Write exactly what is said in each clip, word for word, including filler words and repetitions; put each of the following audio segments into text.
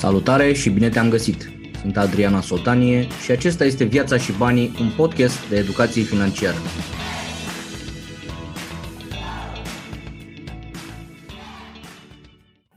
Salutare și bine te-am găsit! Sunt Adriana Sotanie și acesta este Viața și banii, un podcast de educație financiară.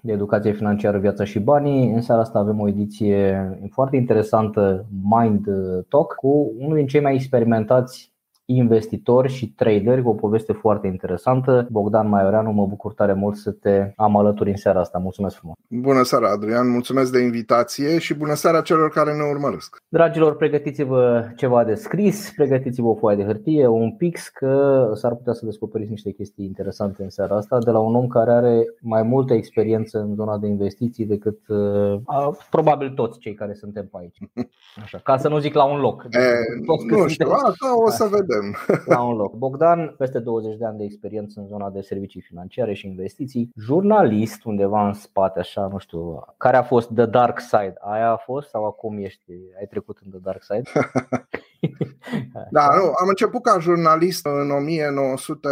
De educație financiară, Viața și banii. În seara asta avem o ediție foarte interesantă, Mind Talk, cu unul din cei mai experimentați investitori și traderi, cu o poveste foarte interesantă. Bogdan Maioreanu, mă bucur tare mult să te am alături în seara asta. Mulțumesc frumos! Bună seara, Adrian! Mulțumesc de invitație și bună seara celor care ne urmăresc! Dragilor, pregătiți-vă ceva de scris, pregătiți-vă o foaie de hârtie, un pix, că s-ar putea să descoperiți niște chestii interesante în seara asta de la un om care are mai multă experiență în zona de investiții decât a, probabil toți cei care suntem pe aici. Așa, ca să nu zic la un loc. E, toți nu știu, asta o să vedem. La un loc. Bogdan, peste douăzeci de ani de experiență în zona de servicii financiare și investiții, jurnalist undeva în spate, așa, nu știu, care a fost The Dark Side? Aia a fost sau acum ești, ai trecut în The Dark Side? Da, nu, am început ca jurnalist în o mie nouă sute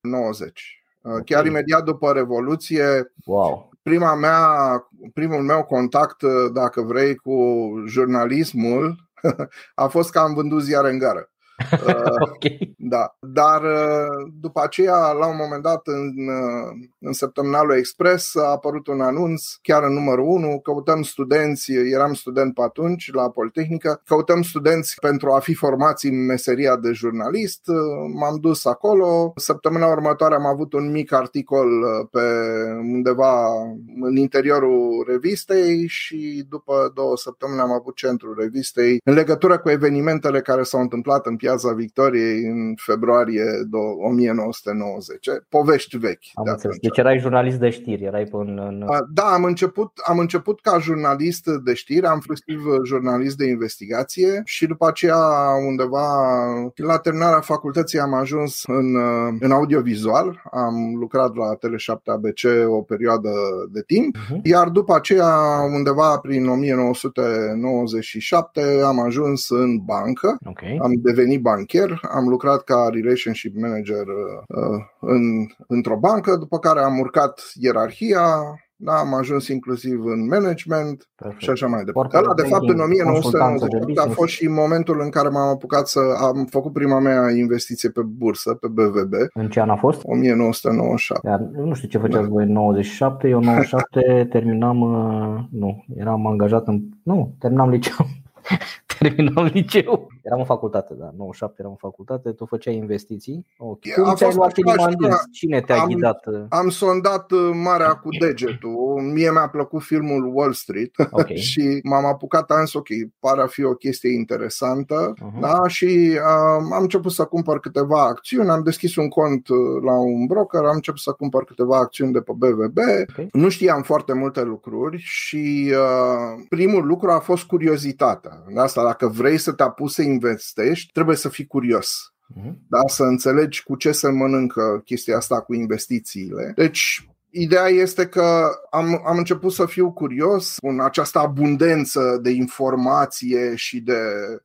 nouăzeci. Chiar imediat după Revoluție. Wow. Prima mea, primul meu contact, dacă vrei, cu jurnalismul a fost că am vândut ziare în gară. Okay. Da. Dar după aceea, la un moment dat, în, în săptămânalul Express a apărut un anunț, chiar în numărul unu, căutăm studenți, eram student pe atunci la Politehnică, căutăm studenți pentru a fi formați în meseria de jurnalist. M-am dus acolo, săptămâna următoare am avut un mic articol pe undeva în interiorul revistei și după două săptămâni am avut centrul revistei în legătură cu evenimentele care s-au întâmplat în Piața Victoriei în februarie o mie nouă sute nouăzeci. Povești vechi. Am de înțeles. Deci erai jurnalist de știri. Erai până în... Da, am început, am început ca jurnalist de știri, am fost jurnalist de investigație și după aceea undeva la terminarea facultății am ajuns în, în audiovizual. Am lucrat la Tele șapte A B C o perioadă de timp, uh-huh. Iar după aceea undeva prin o mie nouă sute nouăzeci și șapte am ajuns în bancă. Okay. Am devenit Am venit bancher, am lucrat ca relationship manager uh, în, într-o bancă, după care am urcat ierarhia, da, am ajuns inclusiv în management. Perfect. Și așa mai departe. Ăla, de fapt, în o mie nouă sute nouăzeci și opt a fost și momentul în care m-am apucat să am făcut prima mea investiție pe bursă, pe B V B. În ce an a fost? o mie nouă sute nouăzeci și șapte. Iar, nu știu ce făceați da. voi în nouăzeci și șapte, eu în nouăzeci și șapte terminam, nu, eram angajat în, nu, terminam liceul. Terminam liceu. Eram în facultate, da, nouăzeci și șapte eram în facultate, tu făceai investiții. Okay. Cum ți-ai luat inima în dinți? Cine te-a am, ghidat? Am sondat marea cu degetul. Mie mi-a plăcut filmul Wall Street. Okay. Și m-am apucat, am zis, ok, pare a fi o chestie interesantă. Uh-huh. Da, și um, am început să cumpăr câteva acțiuni, am deschis un cont la un broker, am început să cumpăr câteva acțiuni de pe B V B. Okay. Nu știam foarte multe lucruri și uh, primul lucru a fost curiozitatea. De asta, dacă vrei să te apuci să investești, trebuie să fii curios. Da? Să înțelegi cu ce se mănâncă chestia asta cu investițiile. Deci, ideea este că am, am început să fiu curios în această abundență de informație și de...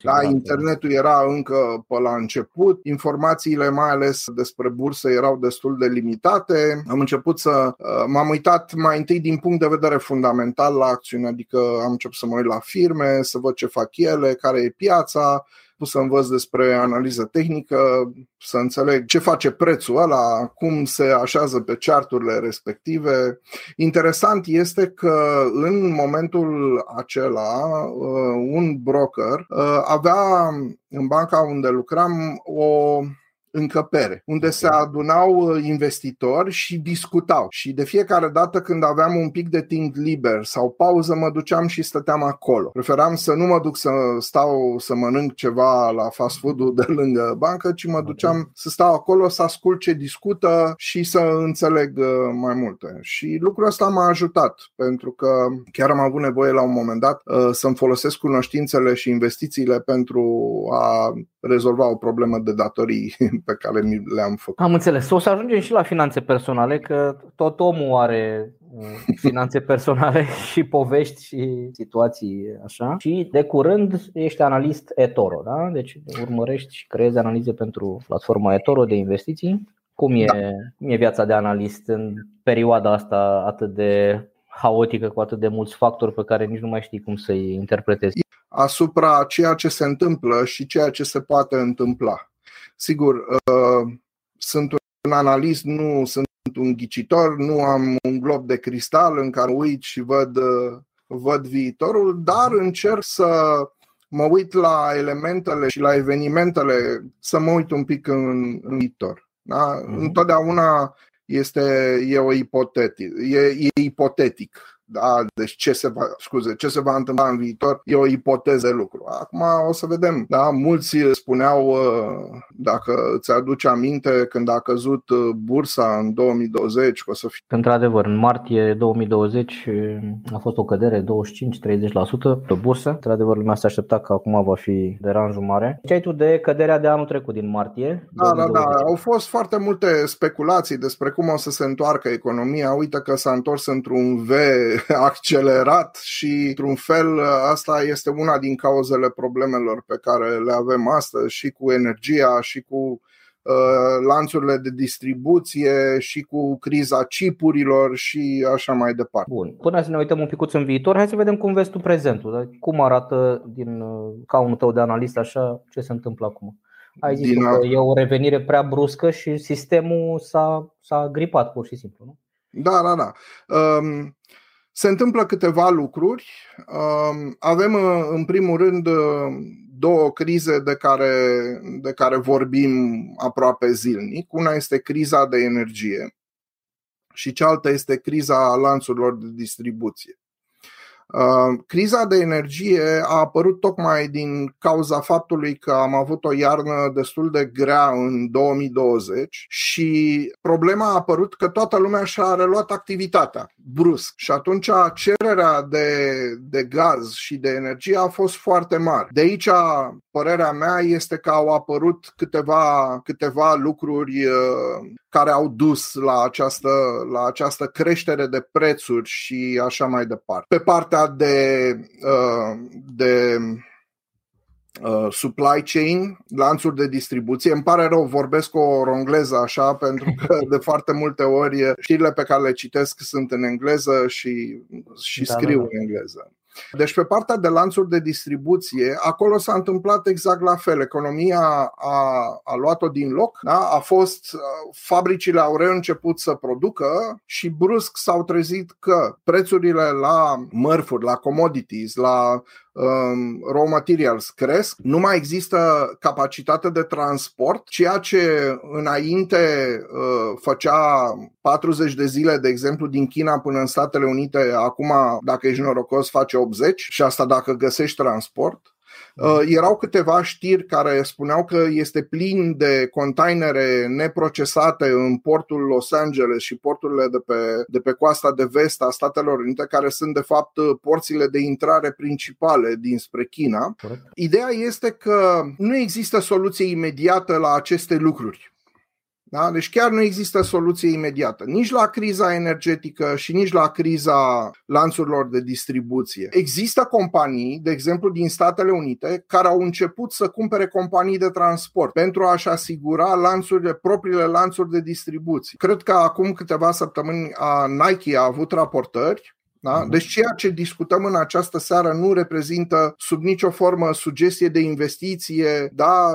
Da, internetul era încă pe la început, informațiile mai ales despre bursă erau destul de limitate. Am început să... M-am uitat mai întâi din punct de vedere fundamental la acțiune, adică am început să mă uit la firme, să văd ce fac ele, care e piața, să învăț despre analiză tehnică, să înțeleg ce face prețul ăla, cum se așează pe charturile respective. Interesant este că în momentul acela un broker avea în banca unde lucram o încăpere, unde se adunau investitori și discutau. Și de fiecare dată când aveam un pic de timp liber sau pauză, mă duceam și stăteam acolo. Preferam să nu mă duc să stau să mănânc ceva la fast food-ul de lângă bancă, ci mă duceam să stau acolo, să ascult ce discută și să înțeleg mai multe. Și lucrul ăsta m-a ajutat, pentru că chiar am avut nevoie la un moment dat să-mi folosesc cunoștințele și investițiile pentru a rezolva o problemă de datorii pe care mi le-am făcut. Am înțeles. O să ajungem și la finanțe personale, că tot omul are finanțe personale și povești și situații așa. Și de curând ești analist eToro, da? Deci urmărești și creezi analize pentru platforma eToro de investiții. Cum e, da. Cum e viața de analist în perioada asta atât de haotică, cu atât de mulți factori pe care nici nu mai știi cum să-i interpretezi. Asupra ceea ce se întâmplă și ceea ce se poate întâmpla. Sigur, sunt un analist, nu sunt un ghicitor, nu am un glob de cristal în care uit și văd, văd viitorul, dar încerc să mă uit la elementele și la evenimentele, să mă uit un pic în, în viitor. Da? Mm-hmm. Întotdeauna este, e, o ipotetic, e, e ipotetic. Da? Deci ce se, va, scuze, ce se va întâmpla în viitor e o ipoteză de lucru. Acum o să vedem. Da? Mulți spuneau, dacă îți aduci aminte, când a căzut bursa în două mii douăzeci, că o să fie... Într-adevăr, în martie două mii douăzeci a fost o cădere douăzeci și cinci treizeci la sută pe bursă. Într-adevăr, lumea se aștepta că acum va fi deranjul mare. Ce ai tu de căderea de anul trecut din martie? Da, da, da. Au fost foarte multe speculații despre cum o să se întoarcă economia. Uite că s-a întors într-un V accelerat și, într-un fel, asta este una din cauzele problemelor pe care le avem astăzi, și cu energia, și cu uh, lanțurile de distribuție, și cu criza chipurilor și așa mai departe. Bun. Până să ne uităm un picuț în viitor, hai să vedem cum vezi tu prezentul. Dar cum arată din caunul tău de analist, așa, ce se întâmplă acum? Ai zis din că a... e o revenire prea bruscă și sistemul s-a, s-a gripat pur și simplu, nu? Da, da, da. Um... Se întâmplă câteva lucruri. Avem în primul rând două crize de care, de care vorbim aproape zilnic. Una este criza de energie și cealaltă este criza lanțurilor de distribuție. Criza de energie a apărut tocmai din cauza faptului că am avut o iarnă destul de grea în două mii douăzeci și problema a apărut că toată lumea și-a reluat activitatea brusc și atunci cererea de, de gaz și de energie a fost foarte mare. De aici, părerea mea este că au apărut câteva, câteva lucruri care au dus la această, la această creștere de prețuri și așa mai departe. Pe partea de, de supply chain, lanțuri de distribuție. Îmi pare rău, vorbesc o rongleză așa, pentru că de foarte multe ori știrile pe care le citesc sunt în engleză și, și da, scriu da, da. în engleză. Deci pe partea de lanțuri de distribuție, acolo s-a întâmplat exact la fel. Economia a, a luat-o din loc, da? A fost, fabricile au reînceput să producă și brusc s-au trezit că prețurile la mărfuri, la commodities, la um, raw materials cresc. Nu mai există capacitate de transport, ceea ce înainte uh, făcea patruzeci de zile, de exemplu, din China până în Statele Unite. Acum, dacă ești norocos, face optzeci și asta dacă găsești transport. Uh, erau câteva știri care spuneau că este plin de containere neprocesate în portul Los Angeles și porturile de pe, de pe coasta de vest a Statelor Unite, care sunt de fapt porțile de intrare principale dinspre China. Ideea este că nu există soluție imediată la aceste lucruri. Da? Deci chiar nu există soluție imediată, nici la criza energetică și nici la criza lanțurilor de distribuție. Există companii, de exemplu din Statele Unite, care au început să cumpere companii de transport pentru a-și asigura lanțurile, propriile lanțuri de distribuție. Cred că acum câteva săptămâni a Nike a avut raportări. Da? Deci ceea ce discutăm în această seară nu reprezintă sub nicio formă sugestie de investiție, da?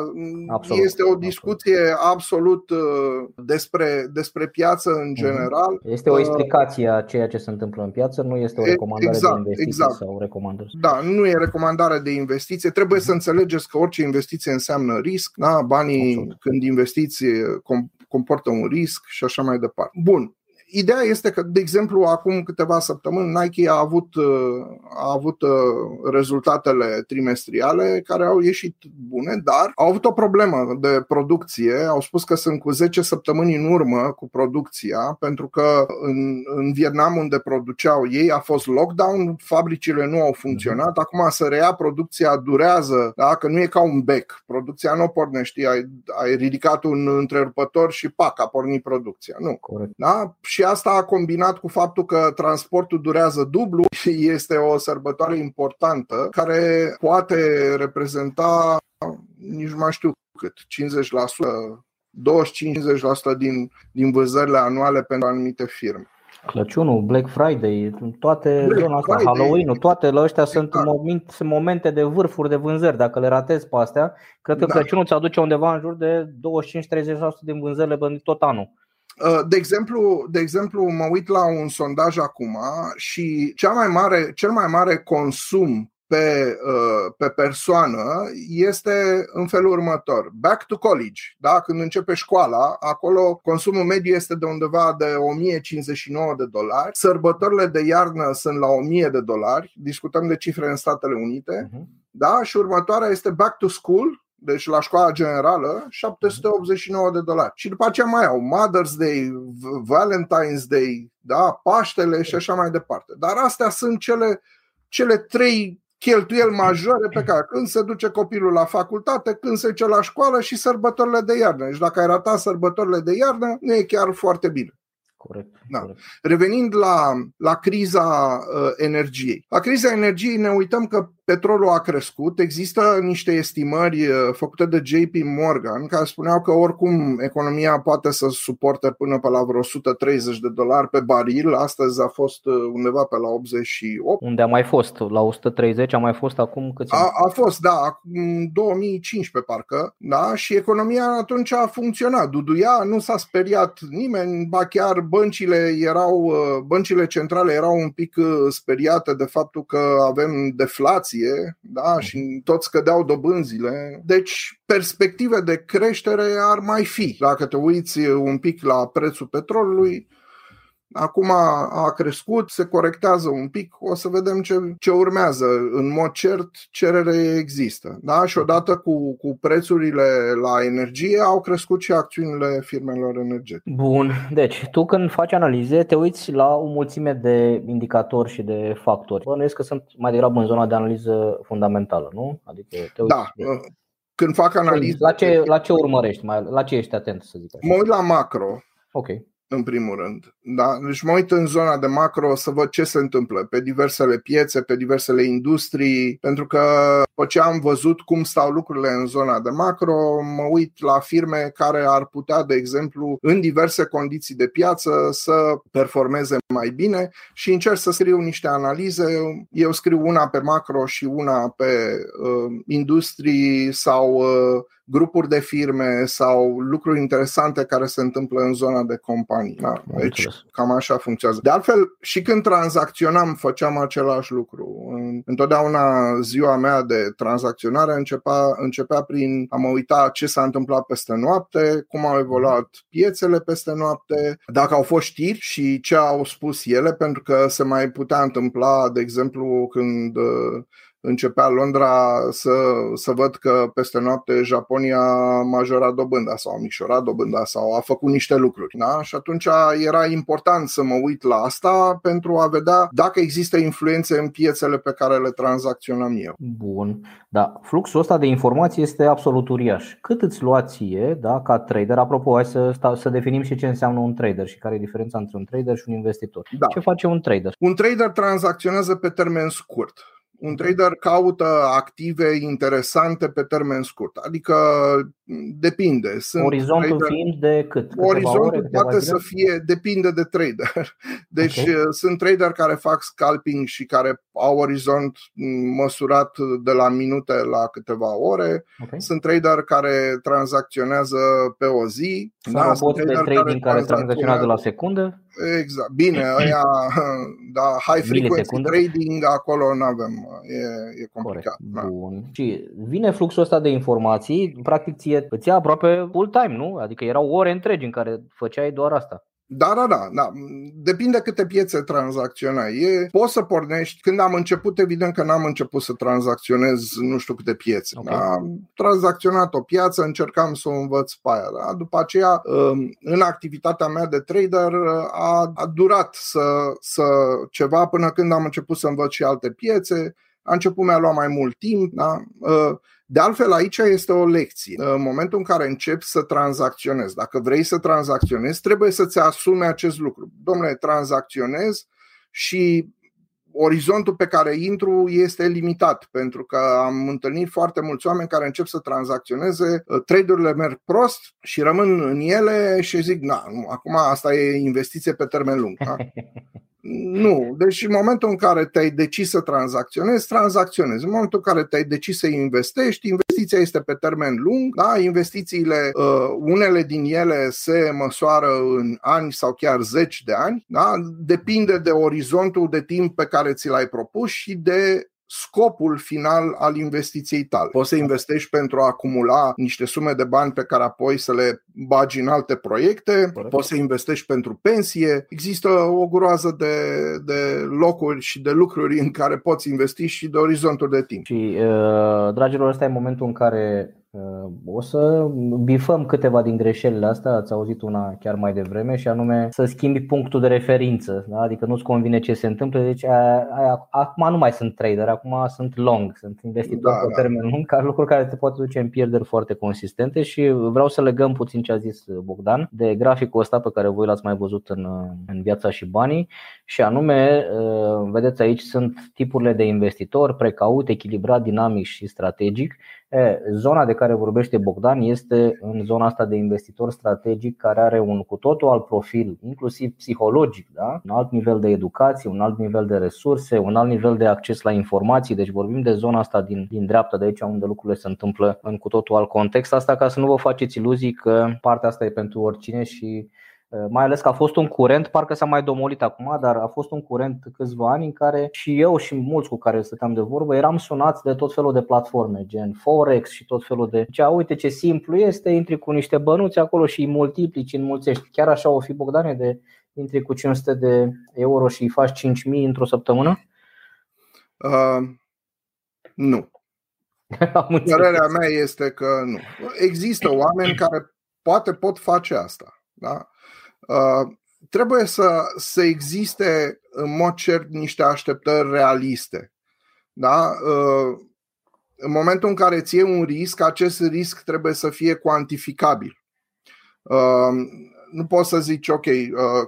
Absolut, este o discuție absolut, absolut despre, despre piață în general. Este o explicație a ceea ce se întâmplă în piață, nu este o recomandare exact, de investiție exact. sau recomandare. Da, nu e recomandare de investiție, trebuie să înțelegeți că orice investiție înseamnă risc, da? Banii absolut. Când investiți comportă un risc și așa mai departe. Bun. Ideea este că, de exemplu, acum câteva săptămâni Nike a avut, a avut rezultatele trimestriale care au ieșit bune, dar au avut o problemă de producție. Au spus că sunt cu zece săptămâni în urmă cu producția, pentru că în, în Vietnam, unde produceau ei, a fost lockdown, fabricile nu au funcționat. Acum să reia producția durează, da? Că nu e ca un bec. Producția nu o pornești, ai, ai ridicat un întrerupător și pac, a pornit producția. Nu. Corect. Da? Și asta a combinat cu faptul că transportul durează dublu, este o sărbătoare importantă care poate reprezenta, nici nu mai știu cât, cincizeci la sută, douăzeci și cinci la sută din, din vânzările anuale pentru anumite firme. Crăciunul, Black Friday, toate Black zona asta, Friday. Halloween-ul, toate la ăștia exact. Sunt momente de vârfuri de vânzări. Dacă le ratezi pe astea, cred că da. Crăciunul ți aduce undeva în jur de douăzeci și cinci treizeci la sută din vânzările pentru tot anul. De exemplu, de exemplu, mă uit la un sondaj acum și cea mai mare, cel mai mare consum pe, pe persoană este în felul următor. Back to college, da? Când începe școala, acolo consumul mediu este de undeva de o mie cincizeci și nouă de dolari. Sărbătorile de iarnă sunt la o mie de dolari. Discutăm de cifre în Statele Unite, da? Și următoarea este back to school, deci la școala generală, șapte sute optzeci și nouă de dolari. Și după aceea mai au Mother's Day, Valentine's Day, da? Paștele și așa mai departe. Dar astea sunt cele, cele trei cheltuieli majore pe care când se duce copilul la facultate, când se duce la școală și sărbătorile de iarnă. Deci dacă ai ratat sărbătorile de iarnă, nu e chiar foarte bine. Corect, da. Corect. Revenind la, la criza uh, energiei. La criza energiei ne uităm că petrolul a crescut. Există niște estimări uh, făcute de J P Morgan care spuneau că oricum economia poate să suporte până pe la vreo o sută treizeci de dolari pe baril. Astăzi a fost uh, undeva pe la optzeci și opt. Unde a mai fost? La o sută treizeci a mai fost acum câți ani? A, a fost, da, în două mii cincisprezece parcă, da? Și economia atunci a funcționat. Duduia, nu s-a speriat nimeni, ba chiar Băncile, erau, băncile centrale erau un pic speriate de faptul că avem deflație, da? Și toți scădeau dobânzile. Deci perspective de creștere ar mai fi. Dacă te uiți un pic la prețul petrolului, acum a, a crescut, se corectează un pic, o să vedem ce, ce urmează. În mod cert, cerere există, da? Și odată cu, cu prețurile la energie au crescut și acțiunile firmelor energetice. Bun, deci tu când faci analize te uiți la o mulțime de indicatori și de factori. Bănuiesc că sunt mai degrabă în zona de analiză fundamentală, nu? Adică te uiți da. De... Când fac analize... La ce, la ce urmărești? Mai, la ce ești atent, să zic așa? Mă uit la macro. Ok. În primul rând, da? Deci mă uit în zona de macro să văd ce se întâmplă pe diversele piețe, pe diversele industrii. Pentru că după ce am văzut cum stau lucrurile în zona de macro, mă uit la firme care ar putea, de exemplu, în diverse condiții de piață să performeze mai bine și încerc să scriu niște analize. Eu scriu una pe macro și una pe uh, industrii sau uh, grupuri de firme sau lucruri interesante care se întâmplă în zona de companii. Da? Deci cam așa funcționează. De altfel, și când tranzacționam, făceam același lucru. Întotdeauna ziua mea de tranzacționare începea, începea prin a mă uita ce s-a întâmplat peste noapte, cum au evoluat piețele peste noapte, dacă au fost știri și ce au spus ele, pentru că se mai putea întâmpla, de exemplu, când... începea Londra să, să văd că peste noapte Japonia a majorat dobânda sau a micșorat dobânda sau a făcut niște lucruri, da? Și atunci era important să mă uit la asta pentru a vedea dacă există influențe în piețele pe care le tranzacționam eu. Bun, da, fluxul ăsta de informații este absolut uriaș. Cât îți lua ție, da, ca trader? Apropo, hai să, sta, să definim și ce înseamnă un trader și care e diferența între un trader și un investitor, da. Ce face un trader? Un trader tranzacționează pe termen scurt. Un trader caută active interesante pe termen scurt. Adică depinde. Sunt Orizontul trader... fiind de cât? Câteva Orizontul ore, poate să fie, depinde de trader. Deci okay. Sunt trader care fac scalping și care au orizont măsurat de la minute la câteva ore. Okay. Sunt trader care tranzacționează pe o zi. Sau da, sunt trader de trading care, care tranzacționează la secundă? Exact. Bine, aia, da, high frequency trading, acolo nu avem, e, e complicat. Da. Bun. Și vine fluxul ăsta de informații, practic ție, îți ia aproape full time, nu? Adică erau ore întregi în care făceai doar asta. Da, da, da, da. Depinde câte piețe tranzacționai. E, poți să pornești. Când am început, evident că n-am început să tranzacționez nu știu câte piețe. Okay. Am tranzacționat o piață, încercam să o învăț pe aia. Da? După aceea, în activitatea mea de trader, a, a durat să, să ceva până când am început să învăț și alte piețe. A început, mi-a luat mai mult timp, da? De altfel, aici este o lecție. În momentul în care începi să tranzacționezi, dacă vrei să tranzacționezi, trebuie să-ți asumi acest lucru. Dom'le, tranzacționez și orizontul pe care intru este limitat, pentru că am întâlnit foarte mulți oameni care încep să tranzacționeze, trade-urile merg prost și rămân în ele și zic, na, acum asta e investiție pe termen lung. Da? Nu, deci în momentul în care te-ai decis să tranzacționezi, tranzacționezi. În momentul în care te-ai decis să investești, investiția este pe termen lung, da? Investițiile, uh, unele din ele se măsoară în ani sau chiar zeci de ani, da? Depinde de orizontul de timp pe care ți l-ai propus și de scopul final al investiției tale. Poți să investești pentru a acumula niște sume de bani pe care apoi să le bagi în alte proiecte, poți să investești pentru pensie. Există o groază de, de locuri și de lucruri în care poți investi și de orizonturi de timp. Și, dragilor, ăsta e momentul în care o să bifăm câteva din greșelile astea. Ați auzit una chiar mai devreme, și anume să schimbi punctul de referință, da? Adică nu-ți convine ce se întâmplă. Deci aia, aia, acum nu mai sunt trader, acum sunt long, sunt investitor da, pe da. termen lung, care lucruri care te poate duce în pierderi foarte consistente. Și vreau să legăm puțin ce a zis Bogdan de graficul ăsta pe care voi l-ați mai văzut în, în Viața și Banii. Și anume, vedeți aici sunt tipurile de investitor: precaut, echilibrat, dinamic și strategic. Zona de care vorbește Bogdan este în zona asta de investitor strategic, care are un cu totul alt profil, inclusiv psihologic, da? Un alt nivel de educație, un alt nivel de resurse, un alt nivel de acces la informații. Deci vorbim de zona asta din, din dreapta, de aici unde lucrurile se întâmplă în cu totul alt context. Asta ca să nu vă faceți iluzii că partea asta e pentru oricine, și mai ales că a fost un curent, parcă s-a mai domolit acum, dar a fost un curent câțiva ani în care și eu și mulți cu care stăteam de vorbă eram sunați de tot felul de platforme, gen Forex și tot felul de cea, uite ce simplu este, intri cu niște bănuți acolo și îi multiplici, înmulțești. Chiar așa o fi, Bogdane, de intri cu cinci sute de euro și îi faci cinci mii într-o săptămână? Uh, nu. Părerea mea este că nu. Există oameni care poate pot face asta, da? Uh, trebuie să, să existe în mod cert niște așteptări realiste, da? Uh, în momentul în care ți iei un risc, acest risc trebuie să fie cuantificabil. Uh, nu poți să zici, ok, uh,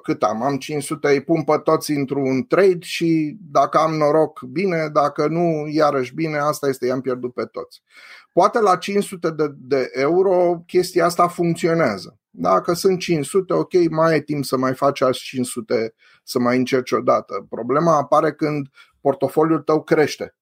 cât am? Am cinci sute, îi pun pe toți într-un trade și dacă am noroc, bine, dacă nu, iarăși bine, asta este, i-am pierdut pe toți. Poate la cinci sute de euro chestia asta funcționează. Dacă sunt cinci sute, ok, mai e timp să mai faci alți cinci sute, să mai încerci odată. Problema apare când portofoliul tău crește.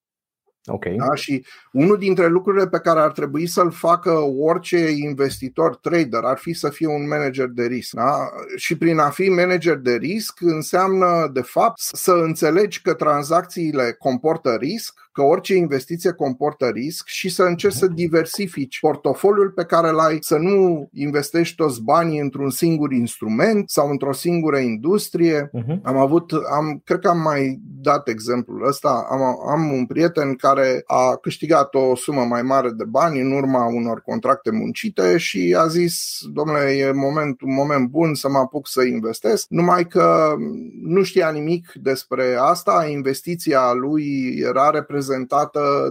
Okay. Da? Și unul dintre lucrurile pe care ar trebui să-l facă orice investitor, trader, ar fi să fie un manager de risc, da? Și prin a fi manager de risc înseamnă de fapt să înțelegi că tranzacțiile comportă risc, că orice investiție comportă risc, și să încerci să diversifici portofoliul pe care l-ai, să nu investești toți banii într-un singur instrument sau într-o singură industrie. Uh-huh. Am avut, am, cred că am mai dat exemplul ăsta, am, am un prieten care a câștigat o sumă mai mare de bani în urma unor contracte muncite și a zis, domnule, e moment, un moment bun să mă apuc să investesc, numai că nu știa nimic despre asta, investiția lui era reprezentată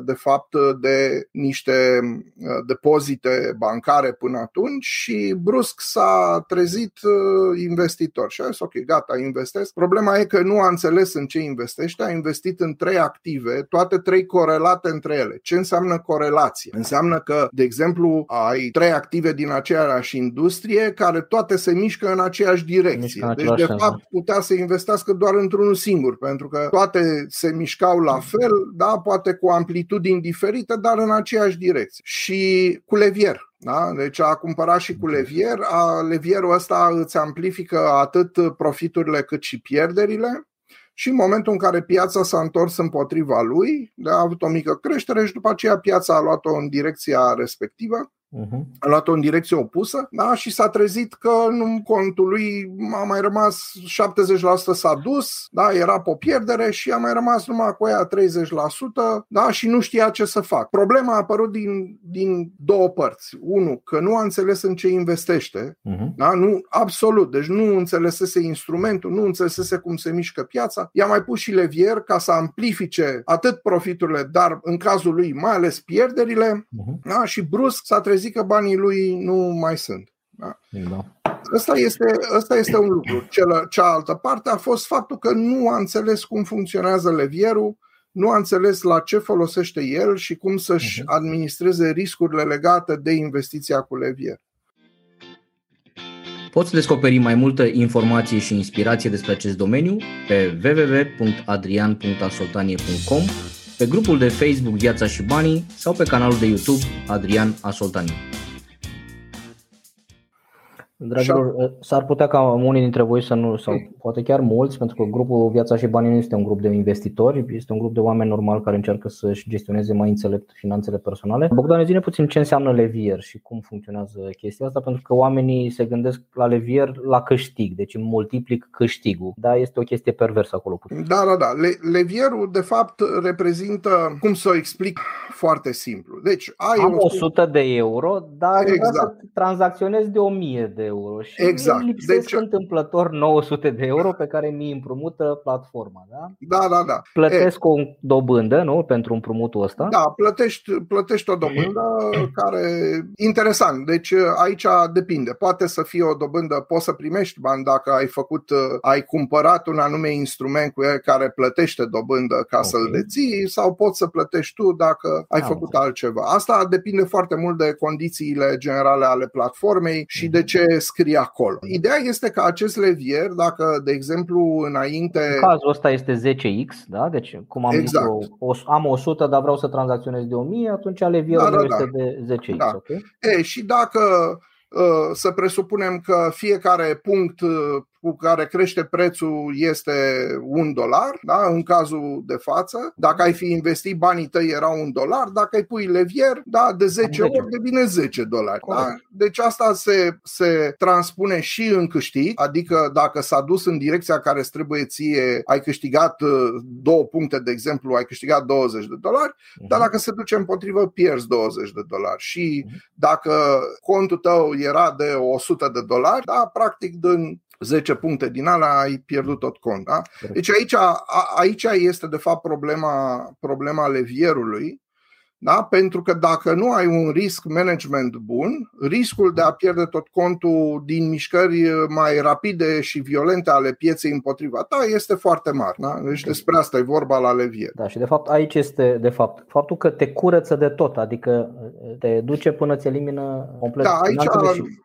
de fapt de niște depozite bancare până atunci și brusc s-a trezit investitor și a zis, ok, gata, investesc. Problema e că nu a înțeles în ce investește, a investit în trei active, toate trei corelate între ele. Ce înseamnă corelație? Înseamnă că, de exemplu, ai trei active din aceeași industrie care toate se mișcă în aceeași direcție. În deci, de fapt, sens. putea să investească doar într-unul singur, pentru că toate se mișcau la fel, da? Poate cu amplitudini diferite, dar în aceeași direcție. Și cu levier. Da? Deci a cumpărat și cu levier. A, levierul ăsta îți amplifică atât profiturile cât și pierderile. Și în momentul în care piața s-a întors împotriva lui, a avut o mică creștere și după aceea piața a luat-o în direcția respectivă. A luat-o în direcție opusă, da? Și s-a trezit că în contul lui a mai rămas șaptezeci la sută s-a dus, da? Era pe pierdere și a mai rămas numai cu aia treizeci la sută, da? Și nu știa ce să fac. Problema a apărut din, din două părți. Unu, că nu a înțeles în ce investește, uh-huh. da? Nu, absolut, deci nu înțelesese instrumentul, nu înțelesese cum se mișcă piața. I-a mai pus și levier ca să amplifice atât profiturile, dar în cazul lui mai ales pierderile, uh-huh. da? Și brusc s-a trezit că banii lui nu mai sunt. Da. Da. Asta este, asta este un lucru. Cealaltă parte a fost faptul că nu a înțeles cum funcționează levierul, nu a înțeles la ce folosește el și cum să-și administreze riscurile legate de investiția cu levier. Poți descoperi mai multă informație și inspirație despre acest domeniu pe w w w punct adrian punct asotanie punct com, pe grupul de Facebook Viața și Banii sau pe canalul de YouTube Adrian Asotanie. Dragilor, s-ar putea ca unii dintre voi să nu, sau poate chiar mulți, pentru că grupul Viața și Banii nu este un grup de investitori, este un grup de oameni normali care încearcă să-și gestioneze mai înțelept finanțele personale. Bogdan, zi-ne puțin ce înseamnă levier și cum funcționează chestia asta, pentru că oamenii se gândesc la levier la câștig, deci multiplic câștigul, dar este o chestie perversă acolo. Da, da, da. Le- levierul de fapt reprezintă, cum să o explic foarte simplu. Deci ai Am o sută de euro, dar exact. Să tranzacționezi de o mie de euro și exact. Îmi lipsesc deci, întâmplător nouă sute de euro pe care mi-i împrumută platforma, da? Da, da, da. Plătesc e, o dobândă, nu? Pentru împrumutul ăsta? Da, plătești, plătești o dobândă care... Interesant, deci aici depinde. Poate să fie o dobândă, poți să primești bani dacă ai făcut, ai cumpărat un anume instrument cu el care plătește dobândă ca okay. să-l deții, sau poți să plătești tu dacă ai da, făcut da. altceva. Asta depinde foarte mult de condițiile generale ale platformei și de ce scrie acolo. Ideea este că acest levier, dacă, de exemplu, înainte... În cazul ăsta este zece x, da? Deci, cum am exact. zis, o, am o sută, dar vreau să tranzacționez de o mie, atunci levierul da, da, este da. de zece x. Da. Okay? E, și dacă să presupunem că fiecare punct cu care crește prețul este un dolar, da? În cazul de față, dacă ai fi investit banii tăi era un dolar, dacă ai pui levier, da, de zece ori devine zece dolari. Da? Deci asta se, se transpune și în câștig, adică dacă s-a dus în direcția care îți trebuie ție, ai câștigat două puncte, de exemplu, ai câștigat douăzeci de dolari, dar dacă se duce împotrivă, pierzi douăzeci de dolari. Și dacă contul tău era de o sută de dolari, da, practic din zece puncte din ala ai pierdut tot cont, da? Deci aici, a, aici este de fapt problema, problema levierului, da? Pentru că dacă nu ai un risk management bun, riscul de a pierde tot contul din mișcări mai rapide și violente ale pieței împotriva ta este foarte mare, da? Deci despre asta e vorba la levier. Da, și de fapt aici este de fapt faptul că te curăță de tot, adică te duce până ți elimină complet. Da, aici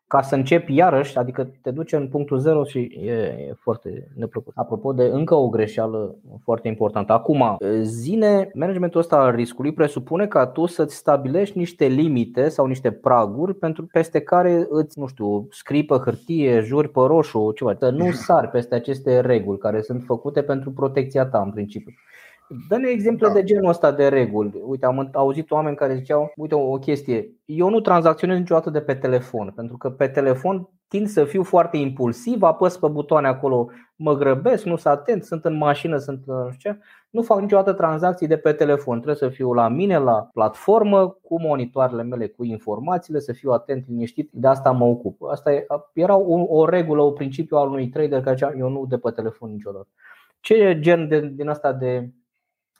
ca să începi iarăși, adică te duce în punctul zero și e, e foarte neplăcut. Apropo de încă o greșeală foarte importantă. Acum, zine, managementul ăsta al riscului presupune ca tu să-ți stabilești niște limite sau niște praguri pentru peste care îți, nu știu, scrii pe hârtie, juri pe roșu, ceva. Să nu sari peste aceste reguli care sunt făcute pentru protecția ta în principiu. Dă-ne exemple da. de genul ăsta de reguli. Uite, am auzit oameni care ziceau, uite o chestie, eu nu tranzacționez niciodată de pe telefon, pentru că pe telefon tind să fiu foarte impulsiv, apăs pe butoane acolo, mă grăbesc, nu sunt atent, sunt în mașină, sunt nu știu ce. Nu fac niciodată tranzacții de pe telefon, trebuie să fiu la mine, la platformă, cu monitoarele mele, cu informațiile, să fiu atent, liniștit, de asta mă ocup. Asta era o, o regulă, un principiu al unui trader care zicea, eu nu de pe telefon niciodată. Ce gen de, din asta de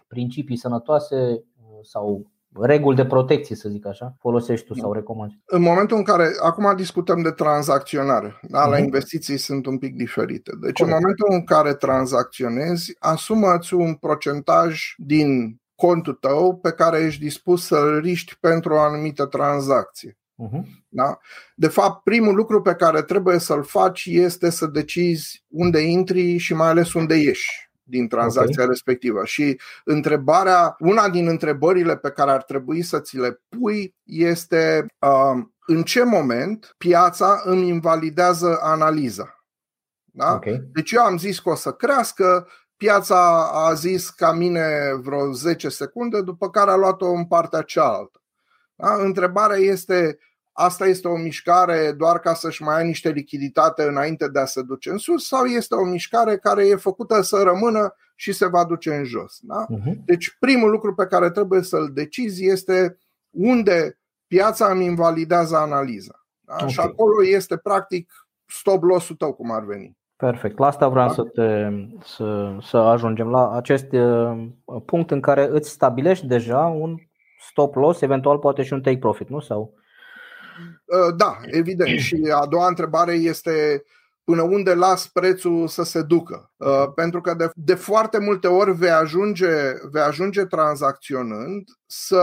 principii sănătoase sau reguli de protecție, să zic așa, folosești tu sau recomanzi? În momentul în care, acum discutăm de tranzacționare, da? La investiții sunt un pic diferite. Deci Corect. În momentul în care tranzacționezi, asumă-ți un procentaj din contul tău pe care ești dispus să-l riști pentru o anumită tranzacție. Da? De fapt, primul lucru pe care trebuie să-l faci este să decizi unde intri și mai ales unde ieși din tranzacția okay. respectivă. Și întrebarea, una din întrebările pe care ar trebui să ți le pui este uh, în ce moment piața îmi invalidează analiza. Da? Okay. Deci eu am zis că o să crească, piața a zis ca mine vreo zece secunde, după care a luat-o în partea cealaltă. Da? Întrebarea este... Asta este o mișcare doar ca să-și mai ai niște lichiditate înainte de a se duce în sus sau este o mișcare care e făcută să rămână și se va duce în jos? Da? Uh-huh. Deci primul lucru pe care trebuie să-l decizi este unde piața îmi invalidează analiza. Da? Okay. Și acolo este practic stop loss-ul tău, cum ar veni. Perfect, la asta vreau da. să, te, să, să ajungem la acest punct în care îți stabilești deja un stop loss, eventual poate și un take profit, nu? Sau... Da, evident. Și a doua întrebare este până unde las prețul să se ducă. Pentru că de, de foarte multe ori vei ajunge, vei ajunge tranzacționând să...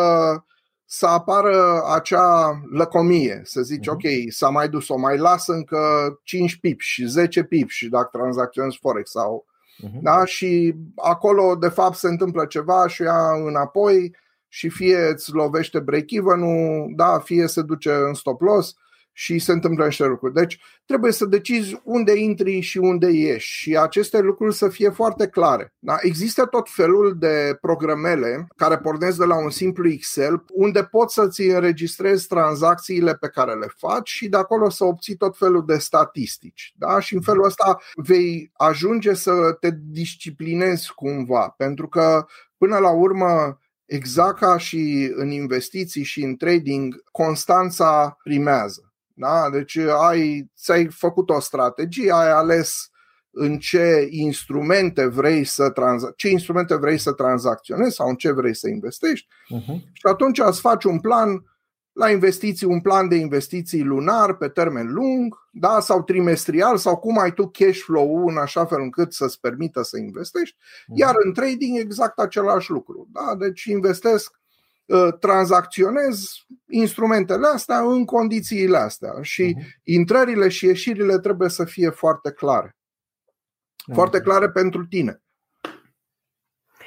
să apară acea lăcomie, să zici, ok, s-a mai dus, o mai las încă cinci pips și zece pips și dacă tranzacționezi Forex sau... Uh-huh. Da? Și acolo, de fapt, se întâmplă ceva și ia înapoi și fie îți lovește break-even-ul, da, fie se duce în stop-loss și se întâmplă niște lucruri. Deci trebuie să decizi unde intri și unde ieși și aceste lucruri să fie foarte clare. Da? Există tot felul de programele care pornesc de la un simplu Excel unde poți să-ți înregistrezi tranzacțiile pe care le faci și de acolo să obții tot felul de statistici. Da? Și în felul ăsta vei ajunge să te disciplinezi cumva, pentru că până la urmă, exact ca și în investiții și în trading, constanța primează. Da? Deci ai, ți-ai făcut o strategie, ai ales în ce instrumente vrei să tranza- ce instrumente vrei să tranzacționezi sau în ce vrei să investești. Uh-huh. Și atunci îți faci un plan la investiții, un plan de investiții lunar pe termen lung, da, sau trimestrial, sau cum ai tu cash flow-ul în așa fel încât să-ți permită să investești. Iar în trading exact același lucru. Da? Deci investesc, tranzacționez instrumentele astea în condițiile astea și intrările și ieșirile trebuie să fie foarte clare. Foarte clare pentru tine.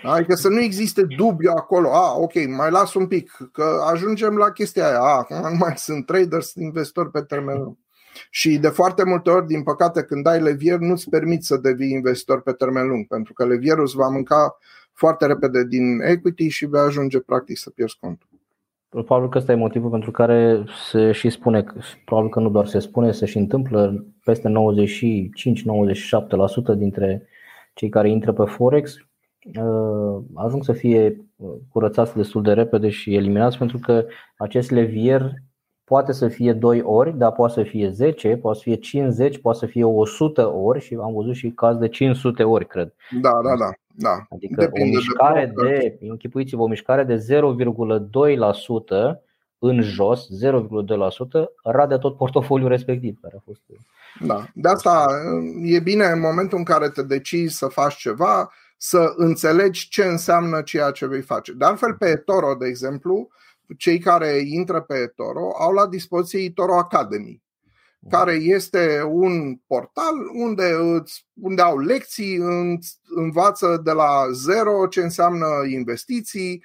Adică să nu existe dubiu acolo. A, ok, mai las un pic, că ajungem la chestia aia. A, nu mai sunt trader, sunt investor pe termen lung. Și de foarte multe ori, din păcate, când ai levier, nu-ți permiți să devii investor pe termen lung, pentru că levierul îți va mânca foarte repede din equity și vei ajunge practic să pierzi contul. Probabil că ăsta e motivul pentru care se și spune, probabil că nu doar se spune, se și întâmplă peste nouăzeci și cinci - nouăzeci și șapte la sută dintre cei care intră pe Forex ajung să fie curățați destul de repede și eliminați, pentru că acest levier poate să fie doi ori, dar poate să fie zece, poate să fie cincizeci, poate să fie o sută ori și am văzut și caz de cinci sute ori, cred. Da, da, da. da. Adică depinde o mișcare de, de, de închipuiți-vă, o mișcare de zero virgulă doi la sută în jos, zero virgulă doi la sută, radă tot portofoliul respectiv care a fost. Da, de asta e bine în momentul în care te decizi să faci ceva, să înțelegi ce înseamnă ceea ce vei face. De altfel, pe eToro, de exemplu, cei care intră pe eToro au la dispoziție eToro Academy, care este un portal unde, îți, unde au lecții, învață de la zero ce înseamnă investiții,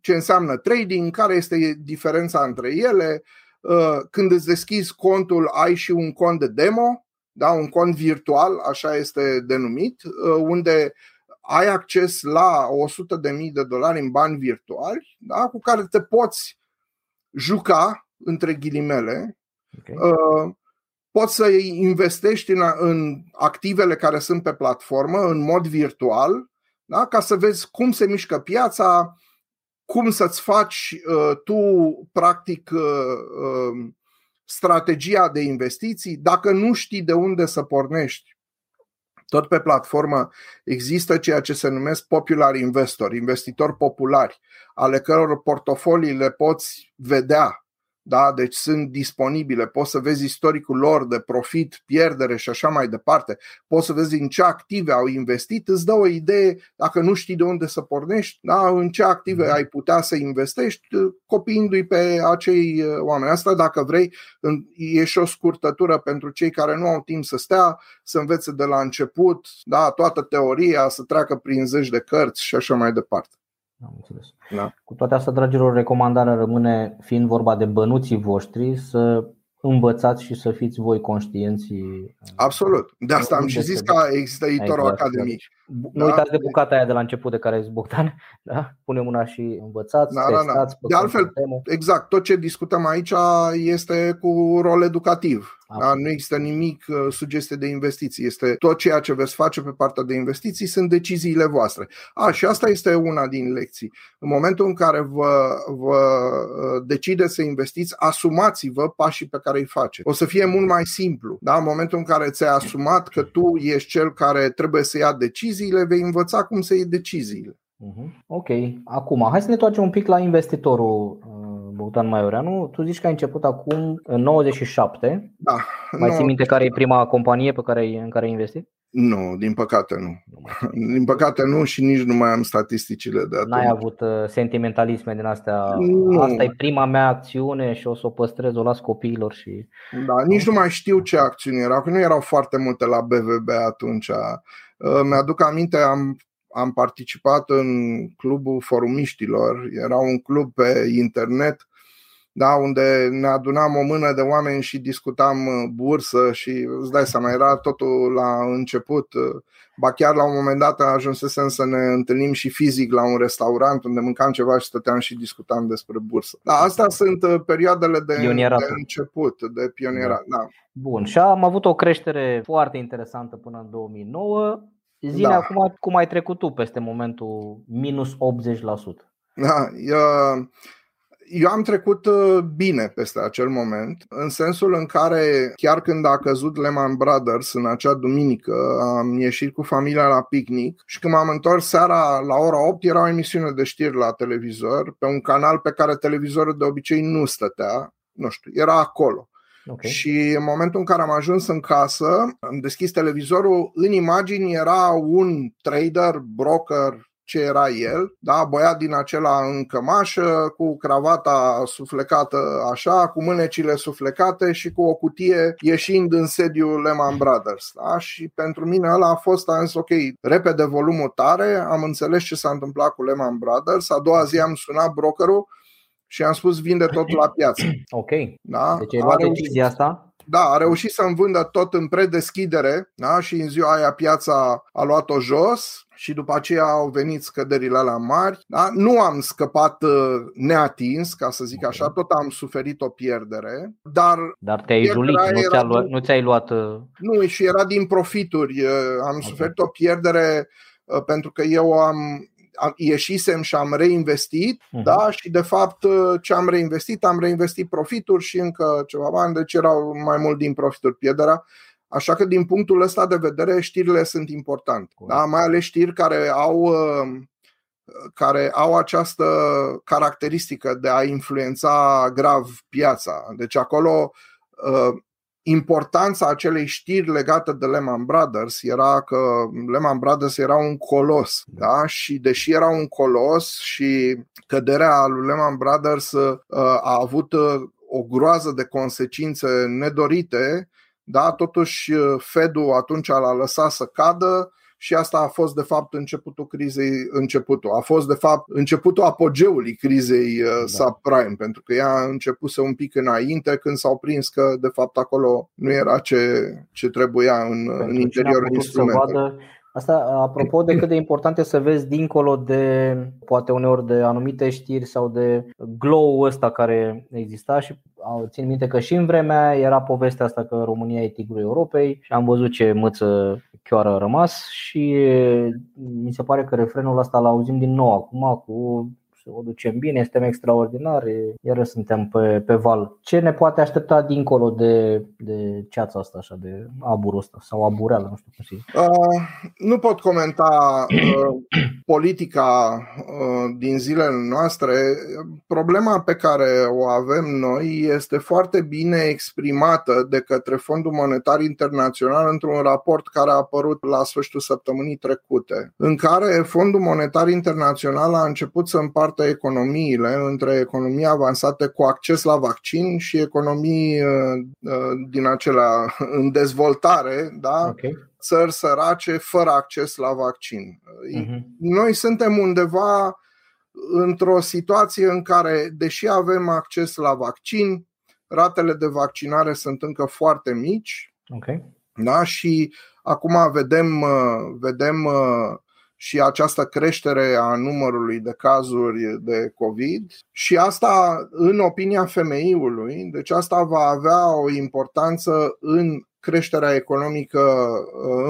ce înseamnă trading, care este diferența între ele. Când îți deschizi contul, ai și un cont de demo, da, un cont virtual, așa este denumit, unde ai acces la o sută de mii de dolari în bani virtuali, da, cu care te poți juca, între ghilimele. Okay. Uh, poți să investești în, în activele care sunt pe platformă în mod virtual, da, ca să vezi cum se mișcă piața, cum să-ți faci uh, tu practic uh, uh, strategia de investiții. Dacă nu știi de unde să pornești, tot pe platformă există ceea ce se numesc popular investor, investitori populari, ale căror portofolii le poți vedea. Da? Deci sunt disponibile, poți să vezi istoricul lor de profit, pierdere și așa mai departe. Poți să vezi în ce active au investit, îți dă o idee, dacă nu știi de unde să pornești, da? În ce active ai putea să investești, copiindu-i pe acei oameni. Asta, dacă vrei, e și o scurtătură pentru cei care nu au timp să stea, să învețe de la început, da? Toată teoria, să treacă prin zeci de cărți și așa mai departe. Am înțeles. Da. Cu toate astea, dragilor, recomandarea rămâne, fiind vorba de bănuții voștri, să învățați și să fiți voi conștienți. Absolut. De asta am și zis că există eToro Academy. Nu da? Uitați de bucata aia de la început de care ai zis, Bogdan, da? Pune mâna și învățați, da, testați. Da, da. De altfel, exact, tot ce discutăm aici este cu rol educativ. Da? Nu există nimic sugestie de investiții. Este tot ceea ce veți face pe partea de investiții sunt deciziile voastre. A, și asta este una din lecții. În momentul în care vă, vă decideți să investiți, asumați-vă pașii pe care îi faceți. O să fie mult mai simplu. Da? În momentul în care ți-ai asumat că tu ești cel care trebuie să ia decizii, vei învăța cum să iei deciziile. Ok, acum hai să ne toarcem un pic la investitorul Bogdan Maioreanu, tu zici că ai început acum în nouăzeci și șapte. Da. Mai ții minte care e prima companie pe care, în care ai investit? Nu, din păcate nu. Din păcate nu și nici nu mai am statisticile de atunci. N-ai avut sentimentalisme din astea? Nu. Asta e prima mea acțiune și o să o păstrez, o las copiilor și... Da, nici nu mai știu ce acțiuni erau, că nu erau foarte multe la B V B atunci. Mi-aduc aminte, am... Am participat în clubul forumiștilor, era un club pe internet, da, unde ne adunam o mână de oameni și discutam bursă și îți dai seama, era totul la început. Ba chiar la un moment dat ajunsesem să ne întâlnim și fizic la un restaurant unde mâncam ceva și stăteam și discutam despre bursă. Da, astea sunt perioadele de, de început, de pionierat. Da. Bun, și am avut o creștere foarte interesantă până în două mii nouă. Zine, da. Acum cum ai trecut tu peste momentul minus optzeci la sută? Da, eu am trecut bine peste acel moment, în sensul în care chiar când a căzut Lehman Brothers în acea duminică, am ieșit cu familia la picnic și când m-am întors seara la ora opt era o emisiune de știri la televizor, pe un canal pe care televizorul de obicei nu stătea, nu știu, era acolo. Okay. Și în momentul în care am ajuns în casă, am deschis televizorul, în imagini era un trader, broker, ce era el, da, băiat din acela în cămașă, cu cravata suflecată așa, cu mânecile suflecate și cu o cutie ieșind în sediul Lehman Brothers. Da? Și pentru mine ăla a fost, am zis, ok, repede volumul tare, am înțeles ce s-a întâmplat cu Lehman Brothers, a doua zi am sunat brokerul, și am spus vinde tot la piață. Ok. Da? Deci ai luat decizia asta? Da, a reușit să-mi vândă tot în predeschidere, da? Și în ziua aia piața a luat-o jos și după aceea au venit scăderile alea mari. Da? Nu am scăpat neatins, ca să zic așa, tot am suferit o pierdere. Dar, dar te-ai julit, nu, ți-a luat, din... nu ți-ai luat... Nu, și era din profituri. Am okay. suferit o pierdere pentru că eu am... ieșisem și am reinvestit, uh-huh. da? Și de fapt ce am reinvestit, am reinvestit profituri și încă ceva bani, deci erau mai mult din profituri pierderea. Așa că din punctul ăsta de vedere știrile sunt importante, uh-huh. da? Mai ales știri care au, care au această caracteristică de a influența grav piața. Deci acolo importanța acelei știri legate de Lehman Brothers era că Lehman Brothers era un colos, da? Și deși era un colos și căderea lui Lehman Brothers a avut o groază de consecințe nedorite, da? Totuși Fed-ul atunci l-a lăsat să cadă și asta a fost de fapt începutul crizei, începutul. A fost de fapt începutul apogeului crizei da. subprime, pentru că ea începuse un pic înainte când s-au prins că de fapt acolo nu era ce, ce trebuia în, în interiorul instrumentelor. Asta, apropo de cât de important e să vezi dincolo de, poate uneori, de anumite știri sau de glow-ul ăsta care exista și țin minte că și în vremea era povestea asta că România e tigrul Europei și am văzut ce mâță chiar a rămas și mi se pare că refrenul ăsta l-auzim din nou acum cu o ducem bine, suntem extraordinari, iar suntem pe, pe val. Ce ne poate aștepta dincolo de, de ceața asta, așa, de aburul ăsta sau abureală, nu știu cum se zice. Uh, nu pot comenta uh, politica uh, din zilele noastre. Problema pe care o avem noi este foarte bine exprimată de către Fondul Monetar Internațional într-un raport care a apărut la sfârșitul săptămânii trecute, în care Fondul Monetar Internațional a început să împartă economiile între economii avansate cu acces la vaccin și economii din acelea în dezvoltare, da? Okay. Țări sărace fără acces la vaccin. Uh-huh. Noi suntem undeva într-o situație în care, deși avem acces la vaccin, ratele de vaccinare sunt încă foarte mici, okay. da? Și acum vedem, vedem și această creștere a numărului de cazuri de COVID și asta în opinia F M I-ului, deci asta va avea o importanță în creșterea economică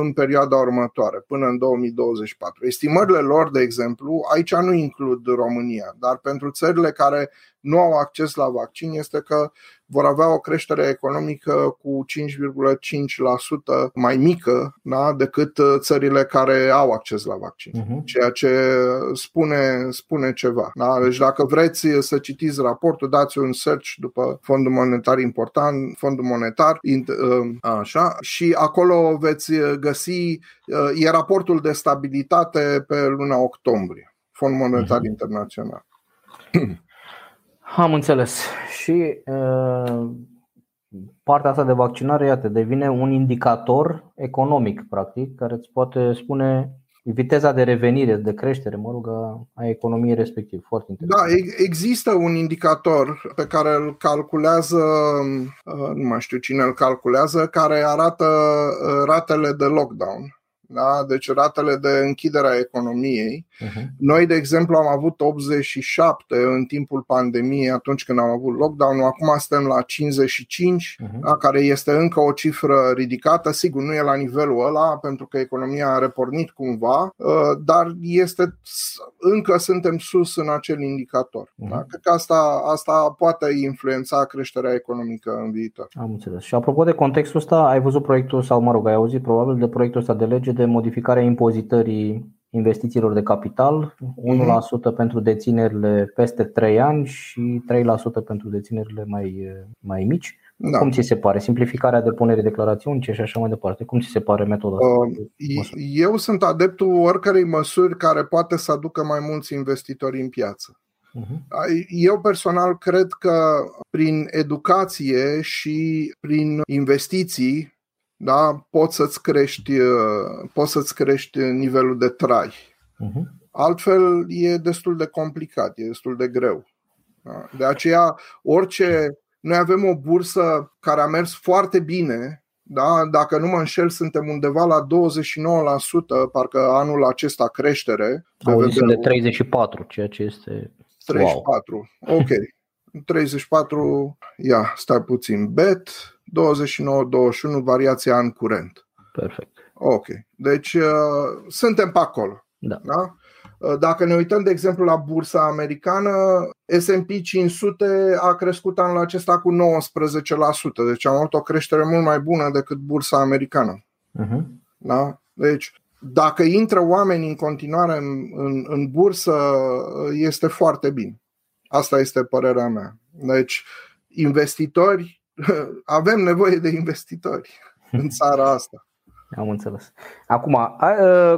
în perioada următoare, până în două mii douăzeci și patru. Estimările lor, de exemplu, aici nu includ România, dar pentru țările care nu au acces la vaccin este că vor avea o creștere economică cu cinci virgulă cinci la sută mai mică, da, decât țările care au acces la vaccin, uh-huh. ceea ce spune, spune ceva. Da? Deci dacă vreți să citiți raportul, dați un search după Fondul Monetar important, Fondul Monetar, așa, și acolo veți găsi, e raportul de stabilitate pe luna octombrie, Fondul Monetar uh-huh. Internațional. Am înțeles. Și e, partea asta de vaccinare, iată, devine un indicator economic, practic, care îți poate spune viteza de revenire, de creștere, mă rog, a economiei respectiv. Foarte interesant. Da, există un indicator pe care îl calculează, nu mai știu cine îl calculează, care arată ratele de lockdown. Da? Deci ratele de închidere a economiei. Uh-huh. Noi, de exemplu, am avut optzeci și șapte în timpul pandemiei, atunci când am avut lockdown-ul. Acum suntem la cincizeci și cinci, uh-huh. da? Care este încă o cifră ridicată. Sigur, nu e la nivelul ăla, pentru că economia a repornit cumva, dar este, încă suntem sus în acel indicator. Uh-huh. Da? Cred că asta, asta poate influența creșterea economică în viitor. Am înțeles. Și apropo de contextul ăsta, ai văzut proiectul, sau mă rog, ai auzit probabil de proiectul ăsta de lege de modificarea impozitării investițiilor de capital, unu la sută pentru deținerile peste trei ani și trei la sută pentru deținerile mai, mai mici. Da. Cum ți se pare? Simplificarea depunerii declarațiuni și așa mai departe. Cum ți se pare metoda asta? Eu sunt adeptul oricărei măsuri care poate să aducă mai mulți investitori în piață. Eu personal cred că prin educație și prin investiții, da, poți să-ți crești, poți să-ți crești nivelul de trai. Uh-huh. Altfel e destul de complicat, e destul de greu. Da? De aceea, orice... Noi avem o bursă care a mers foarte bine, da? Dacă nu mă înșel, suntem undeva la douăzeci și nouă la sută, parcă anul acesta creștere. Auzit de treizeci și patru, ceea ce este... treizeci și patru, wow. Ok. treizeci și patru, ia, stai puțin, bet... douăzeci și nouă, douăzeci și unu, variația în curent. Perfect. Ok. Deci uh, suntem pe acolo. Da. Da? Dacă ne uităm, de exemplu, la bursa americană, S and P cinci sute a crescut anul acesta cu nouăsprezece la sută. Deci am avut o creștere mult mai bună decât bursa americană. Uh-huh. Da? Deci dacă intră oameni în continuare în, în, în bursă, este foarte bine. Asta este părerea mea. Deci investitori, avem nevoie de investitori în țara asta. Am înțeles. Acum,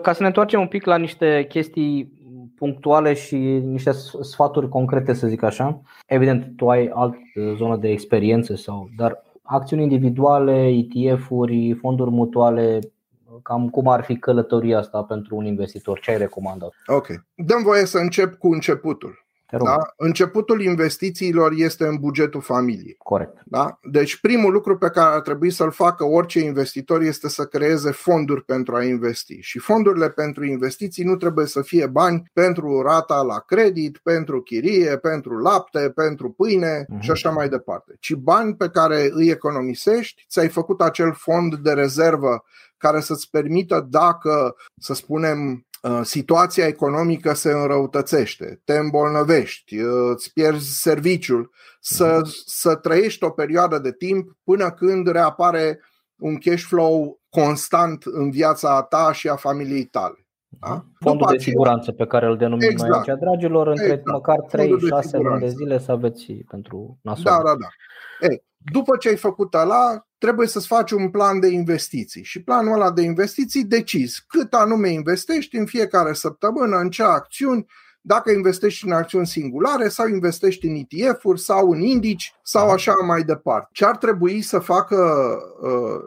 ca să ne întoarcem un pic la niște chestii punctuale și niște sfaturi concrete, să zic așa. Evident, tu ai altă zonă de experiență, sau, dar acțiuni individuale, E T F-uri, fonduri mutuale, cam cum ar fi călătoria asta pentru un investitor? Ce ai recomandat? Ok. Dăm voie să încep cu începutul. Da? Începutul investițiilor este în bugetul familiei. Corect. Da? Deci primul lucru pe care ar trebui să-l facă orice investitor este să creeze fonduri pentru a investi. Și fondurile pentru investiții nu trebuie să fie bani pentru rata la credit, pentru chirie, pentru lapte, pentru pâine mm-hmm. și așa mai departe, ci bani pe care îi economisești, ți-ai făcut acel fond de rezervă care să-ți permită, dacă, să spunem, situația economică se înrăutățește, te îmbolnăvești, îți pierzi serviciul, să, să trăiești o perioadă de timp până când reapare un cash flow constant în viața ta și a familiei tale. Da? Fondul de siguranță pe care îl denumim exact. Noi aici, dragilor, între exact. Măcar trei șase luni de zile să aveți pentru nasol. Da, da, da. Ei, după ce ai făcut ăla, trebuie să-ți faci un plan de investiții. Și planul ăla de investiții decizi cât anume investești în fiecare săptămână, în ce acțiuni, dacă investești în acțiuni singulare sau investești în E T F-uri sau în indici sau așa mai departe. Ce ar trebui să facă,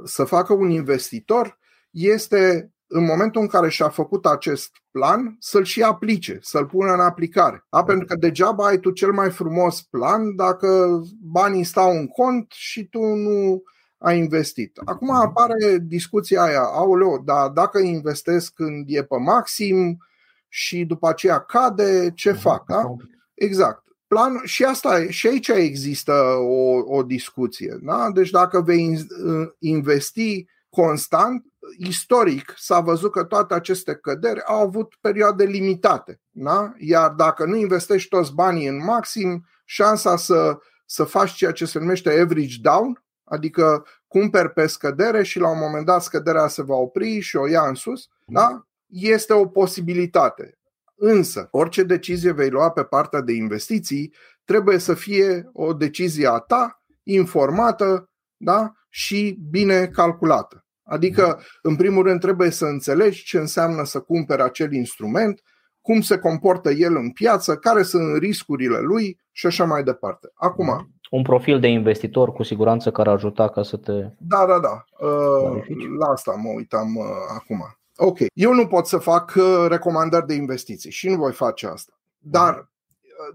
să facă un investitor este, în momentul în care și-a făcut acest plan, să-l și aplice, să-l pună în aplicare. A, pentru că degeaba ai tu cel mai frumos plan dacă banii stau în cont și tu nu ai investit. Acum apare discuția aia, aoleo, dar dacă investesc când e pe maxim și după aceea cade, ce fac? Da? Exact. Plan, și, asta, și aici există o, o discuție. Da? Deci dacă vei investi constant, istoric s-a văzut că toate aceste căderi au avut perioade limitate. Da? Iar dacă nu investești toți banii în maxim, șansa să să faci ceea ce se numește average down, adică cumperi pe scădere și la un moment dat scăderea se va opri și o ia în sus, da? Este o posibilitate. Însă, orice decizie vei lua pe partea de investiții trebuie să fie o decizie a ta, informată, da? Și bine calculată. Adică, în primul rând, trebuie să înțelegi ce înseamnă să cumperi acel instrument, cum se comportă el în piață, care sunt riscurile lui și așa mai departe. Acum, un profil de investitor cu siguranță care ar ajuta ca să te... Da, da, da. La asta mă uitam acum. Ok, eu nu pot să fac recomandări de investiții și nu voi face asta. Dar,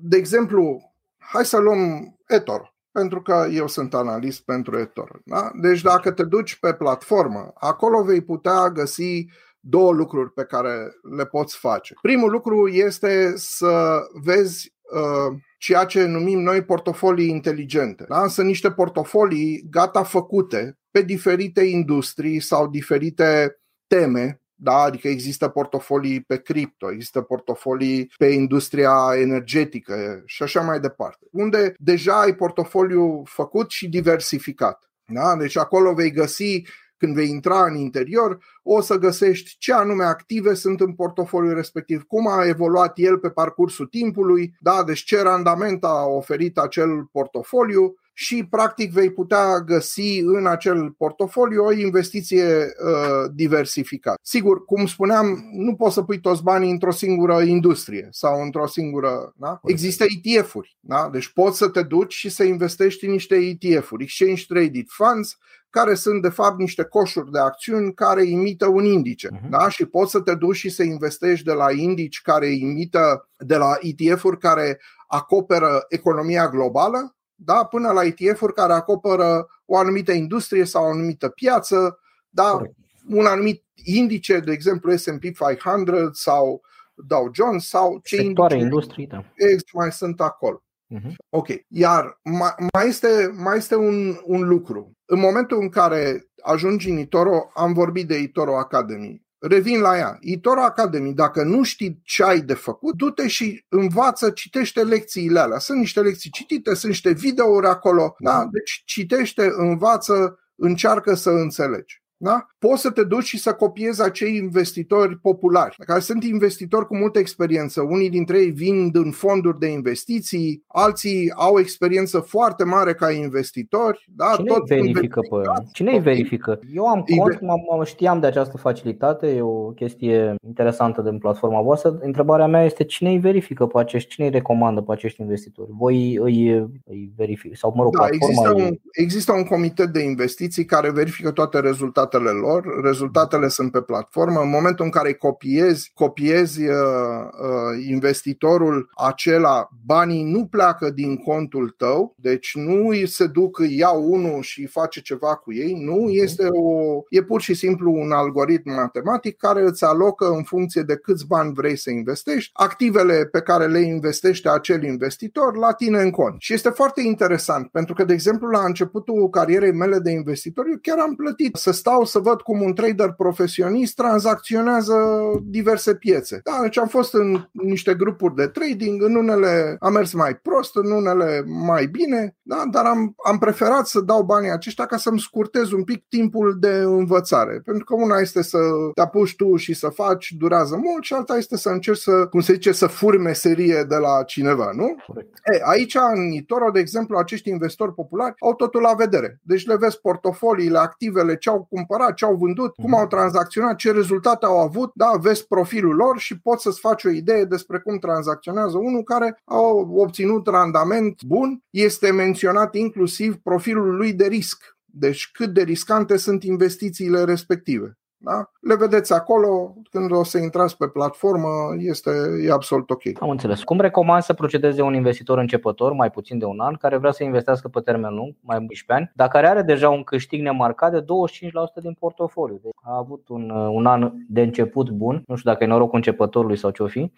de exemplu, hai să luăm eToro, pentru că eu sunt analist pentru eToro. Da? Deci dacă te duci pe platformă, acolo vei putea găsi două lucruri pe care le poți face. Primul lucru este să vezi uh, ceea ce numim noi portofolii inteligente. Da? Sunt niște portofolii gata făcute pe diferite industrii sau diferite teme, da? Adică există portofolii pe cripto, există portofolii pe industria energetică și așa mai departe, unde deja ai portofoliu făcut și diversificat. Da? Deci acolo vei găsi, când vei intra în interior, o să găsești ce anume active sunt în portofoliul respectiv, cum a evoluat el pe parcursul timpului, da? Deci ce randament a oferit acel portofoliu și practic vei putea găsi în acel portofoliu o investiție uh, diversificată. Sigur, cum spuneam, nu poți să pui toți banii într-o singură industrie sau într-o singură... Da? Există E T F-uri, da? Deci poți să te duci și să investești în niște E T F-uri, Exchange Traded Funds, care sunt de fapt niște coșuri de acțiuni care imită un indice, uh-huh. Da? Și poți să te duci și să investești de la indici care imită, de la E T F-uri care acoperă economia globală, da? Până la E T F-uri care acoperă o anumită industrie sau o anumită piață, da? Correct. Un anumit indice, de exemplu S and P five hundred sau Dow Jones sau ce sectoare industrie, da. Mai sunt acolo. Uh-huh. Ok, iar mai, mai este, mai este un, un lucru. În momentul în care ajungi în eToro, am vorbit de eToro Academy. Revin la ea. eToro Academy, dacă nu știi ce ai de făcut, du-te și învață, citește lecțiile alea. Sunt niște lecții citite, sunt niște videouri acolo. Da? Deci citește, învață, încearcă să înțelegi. Da? Poți să te duci și să copiezi acei investitori populari, care sunt investitori cu multă experiență. Unii dintre ei vin în fonduri de investiții, alții au experiență foarte mare ca investitori, da? Cine tot verifică pe ea? Cine îi verifică? Eu am cont, m-am, știam de această facilitate, e o chestie interesantă din platforma voastră. Întrebarea mea este cine îi verifică pe acești, cine îi recomandă pe acești investitori? Voi îi, îi verific sau mă rog, da, există, un, există un comitet de investiții care verifică toate rezultatele lor, rezultatele sunt pe platformă. În momentul în care copiezi, copiezi uh, uh, investitorul acela, banii nu pleacă din contul tău, deci nu îi se duc, îi iau unul și face ceva cu ei, nu, este o, e pur și simplu un algoritm matematic care îți alocă în funcție de câți bani vrei să investești, activele pe care le investește acel investitor la tine în cont. Și este foarte interesant, pentru că, de exemplu, la începutul carierei mele de investitor, eu chiar am plătit să stau să văd cum un trader profesionist tranzacționează diverse piețe. Da, deci am fost în niște grupuri de trading, în unele am mers mai prost, în unele mai bine, da? Dar am, am preferat să dau banii aceștia ca să-mi scurtez un pic timpul de învățare. Pentru că una este să te apuci tu și să faci, durează mult, și alta este să încerci să, cum se zice, să furi meserie de la cineva, nu? E, aici, în eToro, de exemplu, acești investitori populari au totul la vedere. Deci le vezi portofoliile, activele, ce au cumpărat, ce au vândut, cum au tranzacționat, ce rezultate au avut, da, vezi profilul lor și poți să-ți faci o idee despre cum tranzacționează unul care a obținut randament bun. Este menționat inclusiv profilul lui de risc, deci cât de riscante sunt investițiile respective. Da? Le vedeți acolo, când o să intrați pe platformă, este e absolut ok. Am înțeles. Cum recomand să procedeze un investitor începător, mai puțin de un an, care vrea să investească pe termen lung, mai unsprezece ani, dar care are deja un câștig nemarcat de douăzeci și cinci la sută din portofoliu? Deci a avut un, un an de început bun, nu știu dacă e norocul începătorului sau ce-o fi.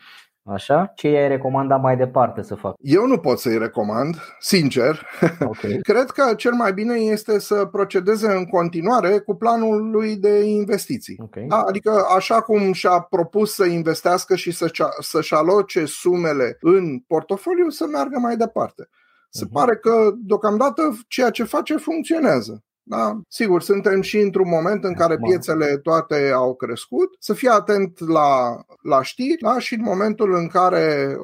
Așa, ce i-ai recomanda mai departe să fac? Eu nu pot să-i recomand, sincer. Okay. Cred că cel mai bine este să procedeze în continuare cu planul lui de investiții. Okay. Da? Adică așa cum și-a propus să investească și să-și aloce sumele în portofoliu, să meargă mai departe. Se pare că, deocamdată, ceea ce face funcționează. Da? Sigur, suntem și într-un moment în care piețele toate au crescut. Să fii atent la, la știri, da? Și în momentul în care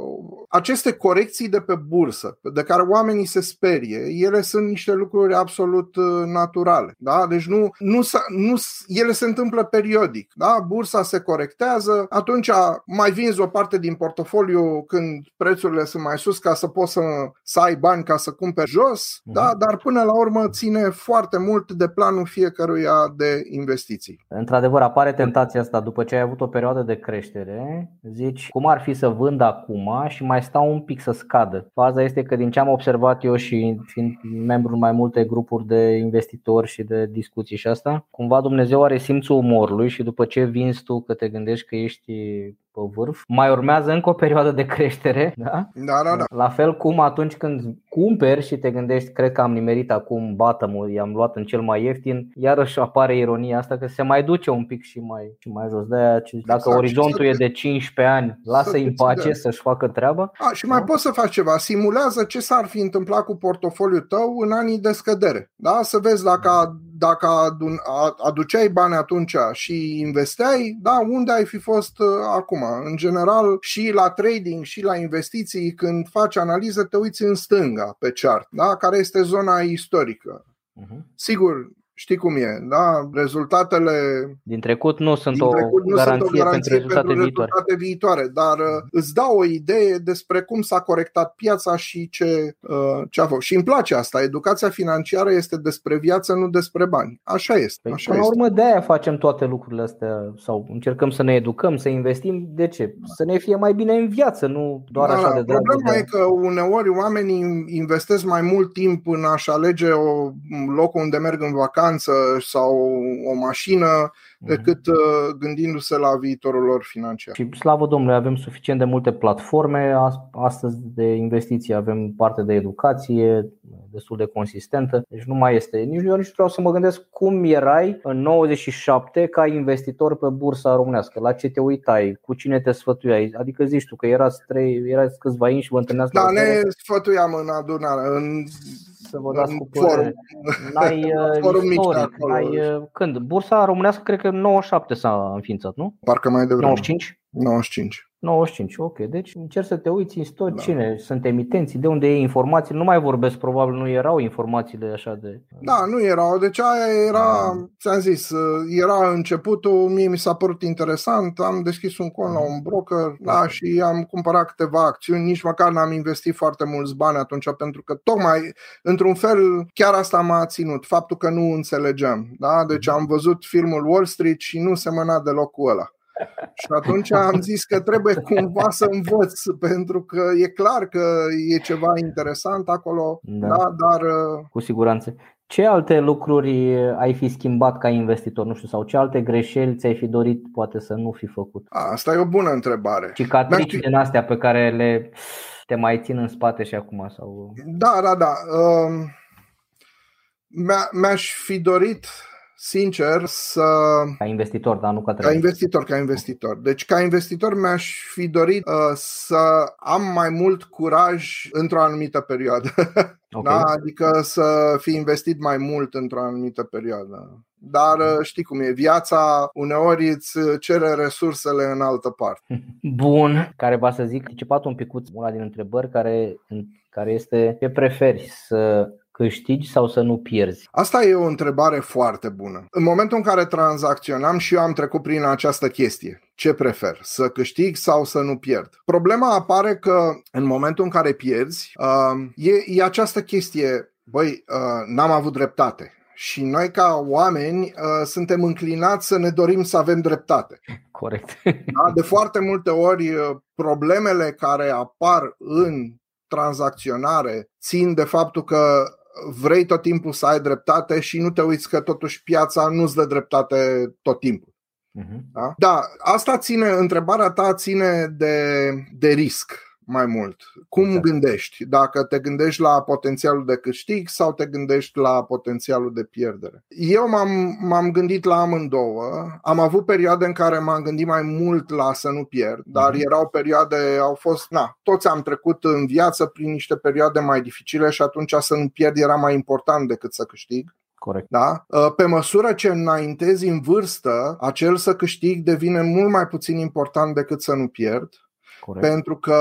aceste corecții de pe bursă, de care oamenii se sperie, ele sunt niște lucruri absolut naturale, da? Deci nu, nu, nu, ele se întâmplă periodic, da? Bursa se corectează, atunci mai vinzi o parte din portofoliu când prețurile sunt mai sus ca să poți să, să ai bani ca să cumperi jos, mm-hmm. da? Dar până la urmă ține foarte mult de planul fiecăruia de investiții. Într-adevăr apare tentația asta după ce ai avut o perioadă de creștere, zici cum ar fi să vând acum și mai stau un pic să scadă. Faza este că din ce am observat eu și fiind membru în mai multe grupuri de investitori și de discuții și asta, cumva Dumnezeu are simțul umorului și după ce vinzi tu că te gândești că ești pe vârf, mai urmează încă o perioadă de creștere, da? Da, da, da. La fel cum atunci când cumperi și te gândești, cred că am nimerit acum bottom-ul, i-am luat în cel mai ieftin, iarăși apare ironia asta că se mai duce un pic și mai, și mai jos. De-aia, dacă exact, orizontul e de cincisprezece ani, lasă-i în pace să-și facă treaba. A, și mai da. Poți să faci ceva, simulează ce s-ar fi întâmplat cu portofoliul tău în anii de scădere, da? Să vezi dacă a Dacă adun, aduceai bani atunci și investeai, da, unde ai fi fost acum? În general și la trading și la investiții, când faci analiză, te uiți în stânga pe chart, da, care este zona istorică. Uh-huh. Sigur, știi cum e, da? Rezultatele din trecut nu sunt, din trecut o, nu garanție sunt o garanție pentru rezultate, pentru rezultate viitoare. viitoare, dar uh-huh. îți dau o idee despre cum s-a corectat piața și ce, uh, ce a fost. Și îmi place asta, educația financiară este despre viață, nu despre bani. Așa este. Așa păi, este. Până la urmă de aia facem toate lucrurile astea sau încercăm să ne educăm, să investim. De ce? Să ne fie mai bine în viață, nu doar da, așa de dragul. Problema de... e că uneori oamenii investesc mai mult timp în a-și alege o, locul unde merg în vacanță sau o mașină decât gândindu-se la viitorul lor financiar. Și slavă Domnului, avem suficient de multe platforme astăzi de investiții, avem parte de educație destul de consistentă. Deci nu mai este, nici eu nici vreau să mă gândesc cum erai în nouăzeci și șapte ca investitor pe bursa românească, la ce te uitai, cu cine te sfătuiai. Adică zici tu că erați, trei, erați câțiva inși și vă întâlneați. Da, ne care... sfătuiam în adunare, în... să vă dați cu părere. N-ai istoric, n-ai, când? Bursa românească cred că în nouăzeci și șapte s-a înființat, nu? Parcă mai devreme. nouăzeci și cinci? nouăzeci și cinci, nouăzeci și cinci, ok, deci încerci să te uiți în istoric, da. Cine sunt emitenții, de unde e informații, nu mai vorbesc, probabil nu erau informațiile așa de... Da, nu erau, deci aia era, da. Ți-am zis, era începutul, mie mi s-a părut interesant, am deschis un cont la un broker, da, da, și am cumpărat câteva acțiuni, nici măcar n-am investit foarte mulți bani atunci, pentru că tocmai, într-un fel, chiar asta m-a ținut, faptul că nu înțelegeam, da, deci am văzut filmul Wall Street și nu semăna deloc cu ăla. Și atunci am zis că trebuie cumva să învăț, pentru că e clar că e ceva interesant acolo, da. Da, dar cu siguranță. Ce alte lucruri ai fi schimbat ca investitor, nu știu, sau ce alte greșeli ți-ai fi dorit poate să nu fi făcut? Asta e o bună întrebare. Cicatrici din astea pe care le te mai țin în spate și acum sau... Da, da, da. Mi-aș fi dorit sincer să... Ca investitor, dar nu ca trebuie. Ca investitor, ca investitor. Deci ca investitor mi-aș fi dorit uh, să am mai mult curaj într-o anumită perioadă. Okay. Da? Adică să fi investit mai mult într-o anumită perioadă. Dar știi cum e, viața uneori îți cere resursele în altă parte. Bun, care va să zic, anticipat un picuț una din întrebări care, care este ce preferi să... câștigi sau să nu pierzi? Asta e o întrebare foarte bună. În momentul în care tranzacționam și eu am trecut prin această chestie. Ce prefer? Să câștig sau să nu pierd? Problema apare că în momentul în care pierzi, e, e această chestie, băi, n-am avut dreptate. Și noi ca oameni suntem înclinați să ne dorim să avem dreptate. Corect. Da? De foarte multe ori problemele care apar în tranzacționare țin de faptul că vrei tot timpul să ai dreptate și nu te uiți că totuși piața nu-ți dă dreptate tot timpul. Da? Da, asta ține, întrebarea ta ține de, de risc. mai mult. Cum exact. Gândești? Dacă te gândești la potențialul de câștig sau te gândești la potențialul de pierdere? Eu m-am, m-am gândit la amândouă. Am avut perioade în care m-am gândit mai mult la să nu pierd, dar mm-hmm. erau perioade, au fost, na, toți am trecut în viață prin niște perioade mai dificile și atunci să nu pierd era mai important decât să câștig. Corect. Da? Pe măsură ce înaintezi în vârstă, acel să câștig devine mult mai puțin important decât să nu pierd. Corect. Pentru că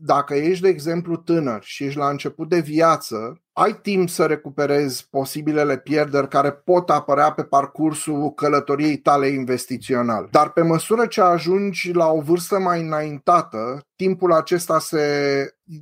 dacă ești, de exemplu, tânăr și ești la început de viață, ai timp să recuperezi posibilele pierderi care pot apărea pe parcursul călătoriei tale investiționale. Dar pe măsură ce ajungi la o vârstă mai înaintată, timpul acesta se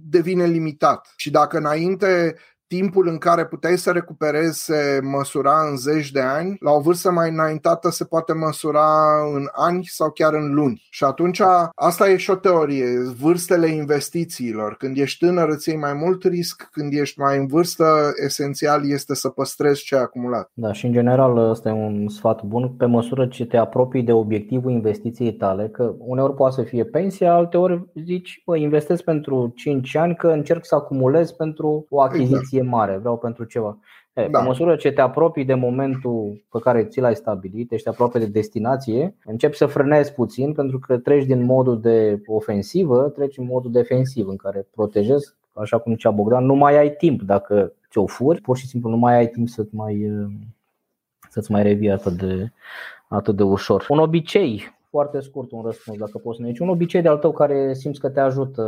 devine limitat. Și dacă înainte timpul în care puteai să recuperezi se măsura în zeci de ani, la o vârstă mai înaintată se poate măsura în ani sau chiar în luni. Și atunci, asta e și o teorie, vârstele investițiilor. Când ești tânăr îți iei mai mult risc, când ești mai în vârstă, esențial este să păstrezi ce ai acumulat. Da, și în general ăsta e un sfat bun, pe măsură ce te apropii de obiectivul investiției tale, că uneori poate să fie pensia, alteori zici, bă, investesc pentru cinci ani că încerc să acumulez pentru o achiziție. Exact. E mare, vreau pentru ceva. E, da. Pe măsură ce te apropii de momentul pe care ți l-ai stabilit, ești aproape de destinație, începi să frânezi puțin pentru că treci din modul de ofensivă, treci în modul defensiv în care protejezi, așa cum zicea Bogdan, nu mai ai timp dacă ți-o furi, pur și simplu nu mai ai timp să-ți mai, să-ți mai revii atât de, atât de ușor. Un obicei. Foarte scurt un răspuns, dacă poți să ne zici. Un obicei de-al tău care simți că te ajută,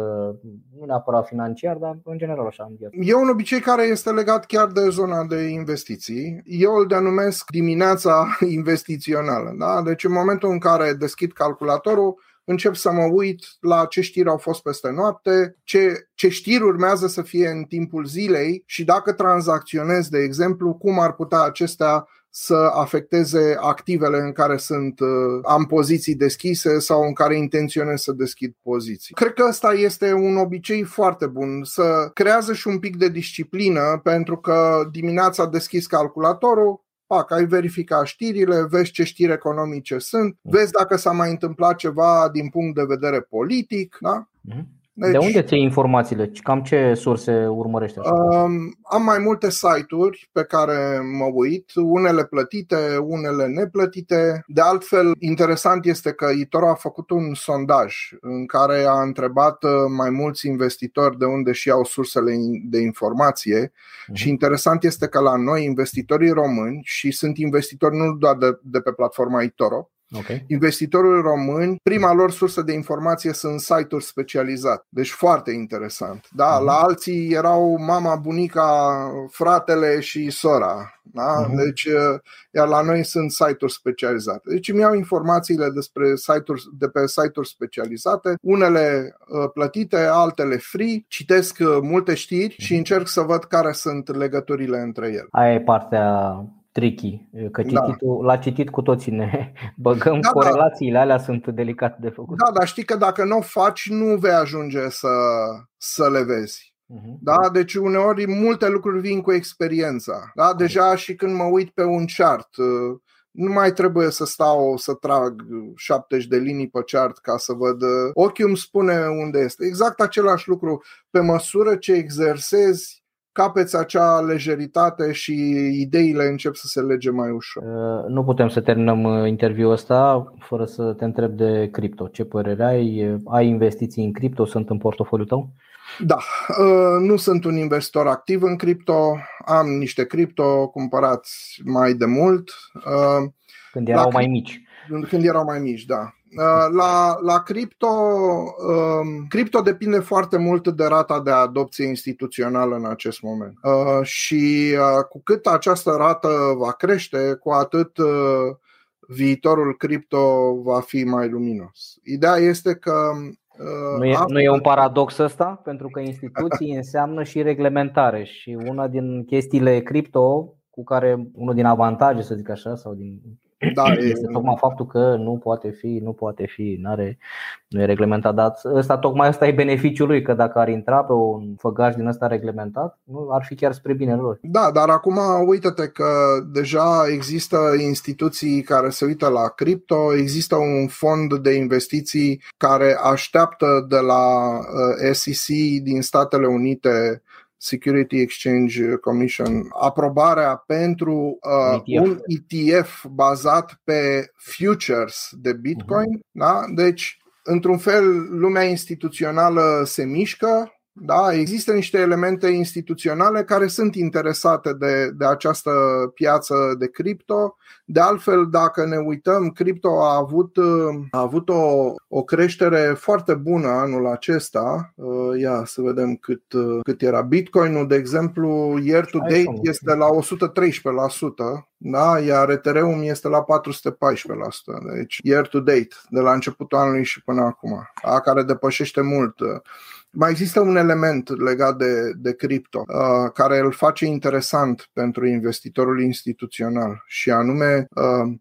nu neapărat financiar, dar în general așa în viață. E un obicei care este legat chiar de zona de investiții. Eu îl denumesc dimineața investițională. Da? Deci în momentul în care deschid calculatorul, încep să mă uit la ce știri au fost peste noapte, ce, ce știri urmează să fie în timpul zilei și dacă tranzacționez, de exemplu, cum ar putea acestea să afecteze activele în care sunt, am poziții deschise sau în care intenționez să deschid poziții. Cred că ăsta este un obicei foarte bun, să creează și un pic de disciplină, pentru că dimineața deschizi calculatorul, pac, ai verificat știrile, vezi ce știri economice sunt, vezi dacă s-a mai întâmplat ceva din punct de vedere politic, da? Mm-hmm. Deci, de unde ți-ai informațiile? Cam ce surse urmărești? Așa? Am mai multe site-uri pe care mă uit, unele plătite, unele neplătite. De altfel, interesant este că eToro a făcut un sondaj în care a întrebat mai mulți investitori de unde și au sursele de informație. Uh-huh. Și interesant este că la noi, investitorii români, și sunt investitori nu doar de, de pe platforma eToro, okay. Investitorii români, prima lor sursă de informație sunt site-uri specializate. Deci foarte interesant. Da, uh-huh. La alții erau mama, bunica, fratele și sora. Da? Uh-huh. Deci, iar la noi sunt site-uri specializate. Deci îmi iau informațiile despre site-uri, de pe site-uri specializate, unele plătite, altele free. Citesc multe știri și încerc să văd care sunt legăturile între ele. Aia e partea tricky, că cititul, da. La citit cu toții ne băgăm, da, corelațiile, da. Alea sunt delicate de făcut. Da, dar știi că dacă nu o faci, nu vei ajunge să, să le vezi. Uh-huh. Da? Deci uneori multe lucruri vin cu experiența. Da? Deja și când mă uit pe un chart, nu mai trebuie să stau să trag șaptezeci de linii pe chart ca să văd. Ochiul îmi spune unde este. Exact același lucru. Pe măsură ce exersezi, capeți acea lejeritate și ideile încep să se lege mai ușor. Nu putem să terminăm interviul ăsta fără să te întreb de cripto. Ce părere ai? Ai investiții în cripto? Sunt în portofoliul tău? Da, nu sunt un investor activ în cripto. Am niște cripto cumpărați mai de mult. Când erau La mai cri- mici. Când erau mai mici, da. La, la cripto, um, cripto depinde foarte mult de rata de adopție instituțională în acest moment. Uh, și uh, cu cât această rată va crește, cu atât uh, viitorul cripto va fi mai luminos. Ideea este că Nu e, nu e un paradox ăsta? Pentru că instituții înseamnă și reglementare. Și una din chestiile cripto, cu care unul din avantaje, să zic așa, sau din Da, este tocmai faptul că nu poate fi, nu poate fi, n-are, nu e reglementat. Dar ăsta, tocmai ăsta e beneficiul lui, că dacă ar intra pe un făgaș din ăsta reglementat, nu ar fi chiar spre binele lor. Da, dar acum uite-te că deja există instituții care se uită la cripto, există un fond de investiții care așteaptă de la S E C din Statele Unite, Security Exchange Commission, aprobarea pentru uh, E T F. Un E T F bazat pe futures de Bitcoin. Uh-huh. Da? Deci, într-un fel, lumea instituțională se mișcă. Da? Există niște elemente instituționale care sunt interesate de, de această piață de cripto. De altfel, dacă ne uităm, cripto a avut, a avut o, o creștere foarte bună anul acesta. Ia să vedem cât, cât era Bitcoin-ul, de exemplu, year to date este la o sută treisprezece la sută. Da, iar Ethereum este la patru sute paisprezece la sută, deci year to date, de la începutul anului și până acum, da, care depășește mult. Mai există un element legat de, de cripto uh, care îl face interesant pentru investitorul instituțional și anume, uh,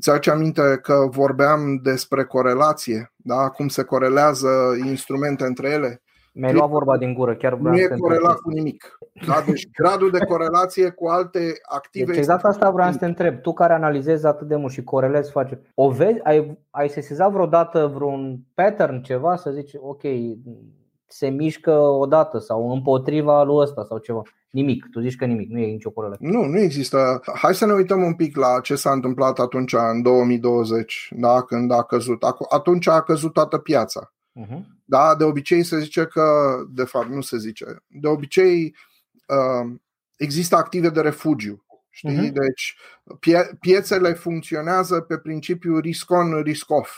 ți-aduce aminte că vorbeam despre corelație, da? Cum se corelează instrumente între ele? Mi-ai luat vorba din gură, chiar vreau. Nu e corelat cu nimic. Da? Deci gradul de corelație cu alte active. Deci exact asta vreau să te întreb. Tu care analizezi atât de mult și corelezi, face. O vezi, ai, ai sesizat vreodată vreun pattern, ceva, să zici, ok, se mișcă odată sau împotriva lui ăsta sau ceva? Nimic, tu zici că nimic, nu e nicio corelație. Nu, nu există. Hai să ne uităm un pic la ce s-a întâmplat atunci în două mii douăzeci, da? Când a căzut. Atunci a căzut toată piața. Da, de obicei se zice că, de fapt nu se zice, de obicei există active de refugiu, știi? Uh-huh. Deci pie- piețele funcționează pe principiul risk on, risk off.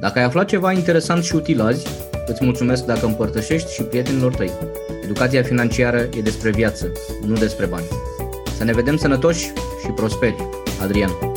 Dacă ai aflat ceva interesant și util azi, îți mulțumesc dacă împărtășești și prietenilor tăi. Educația financiară e despre viață, nu despre bani. Să ne vedem sănătoși și prosperi, Adrian!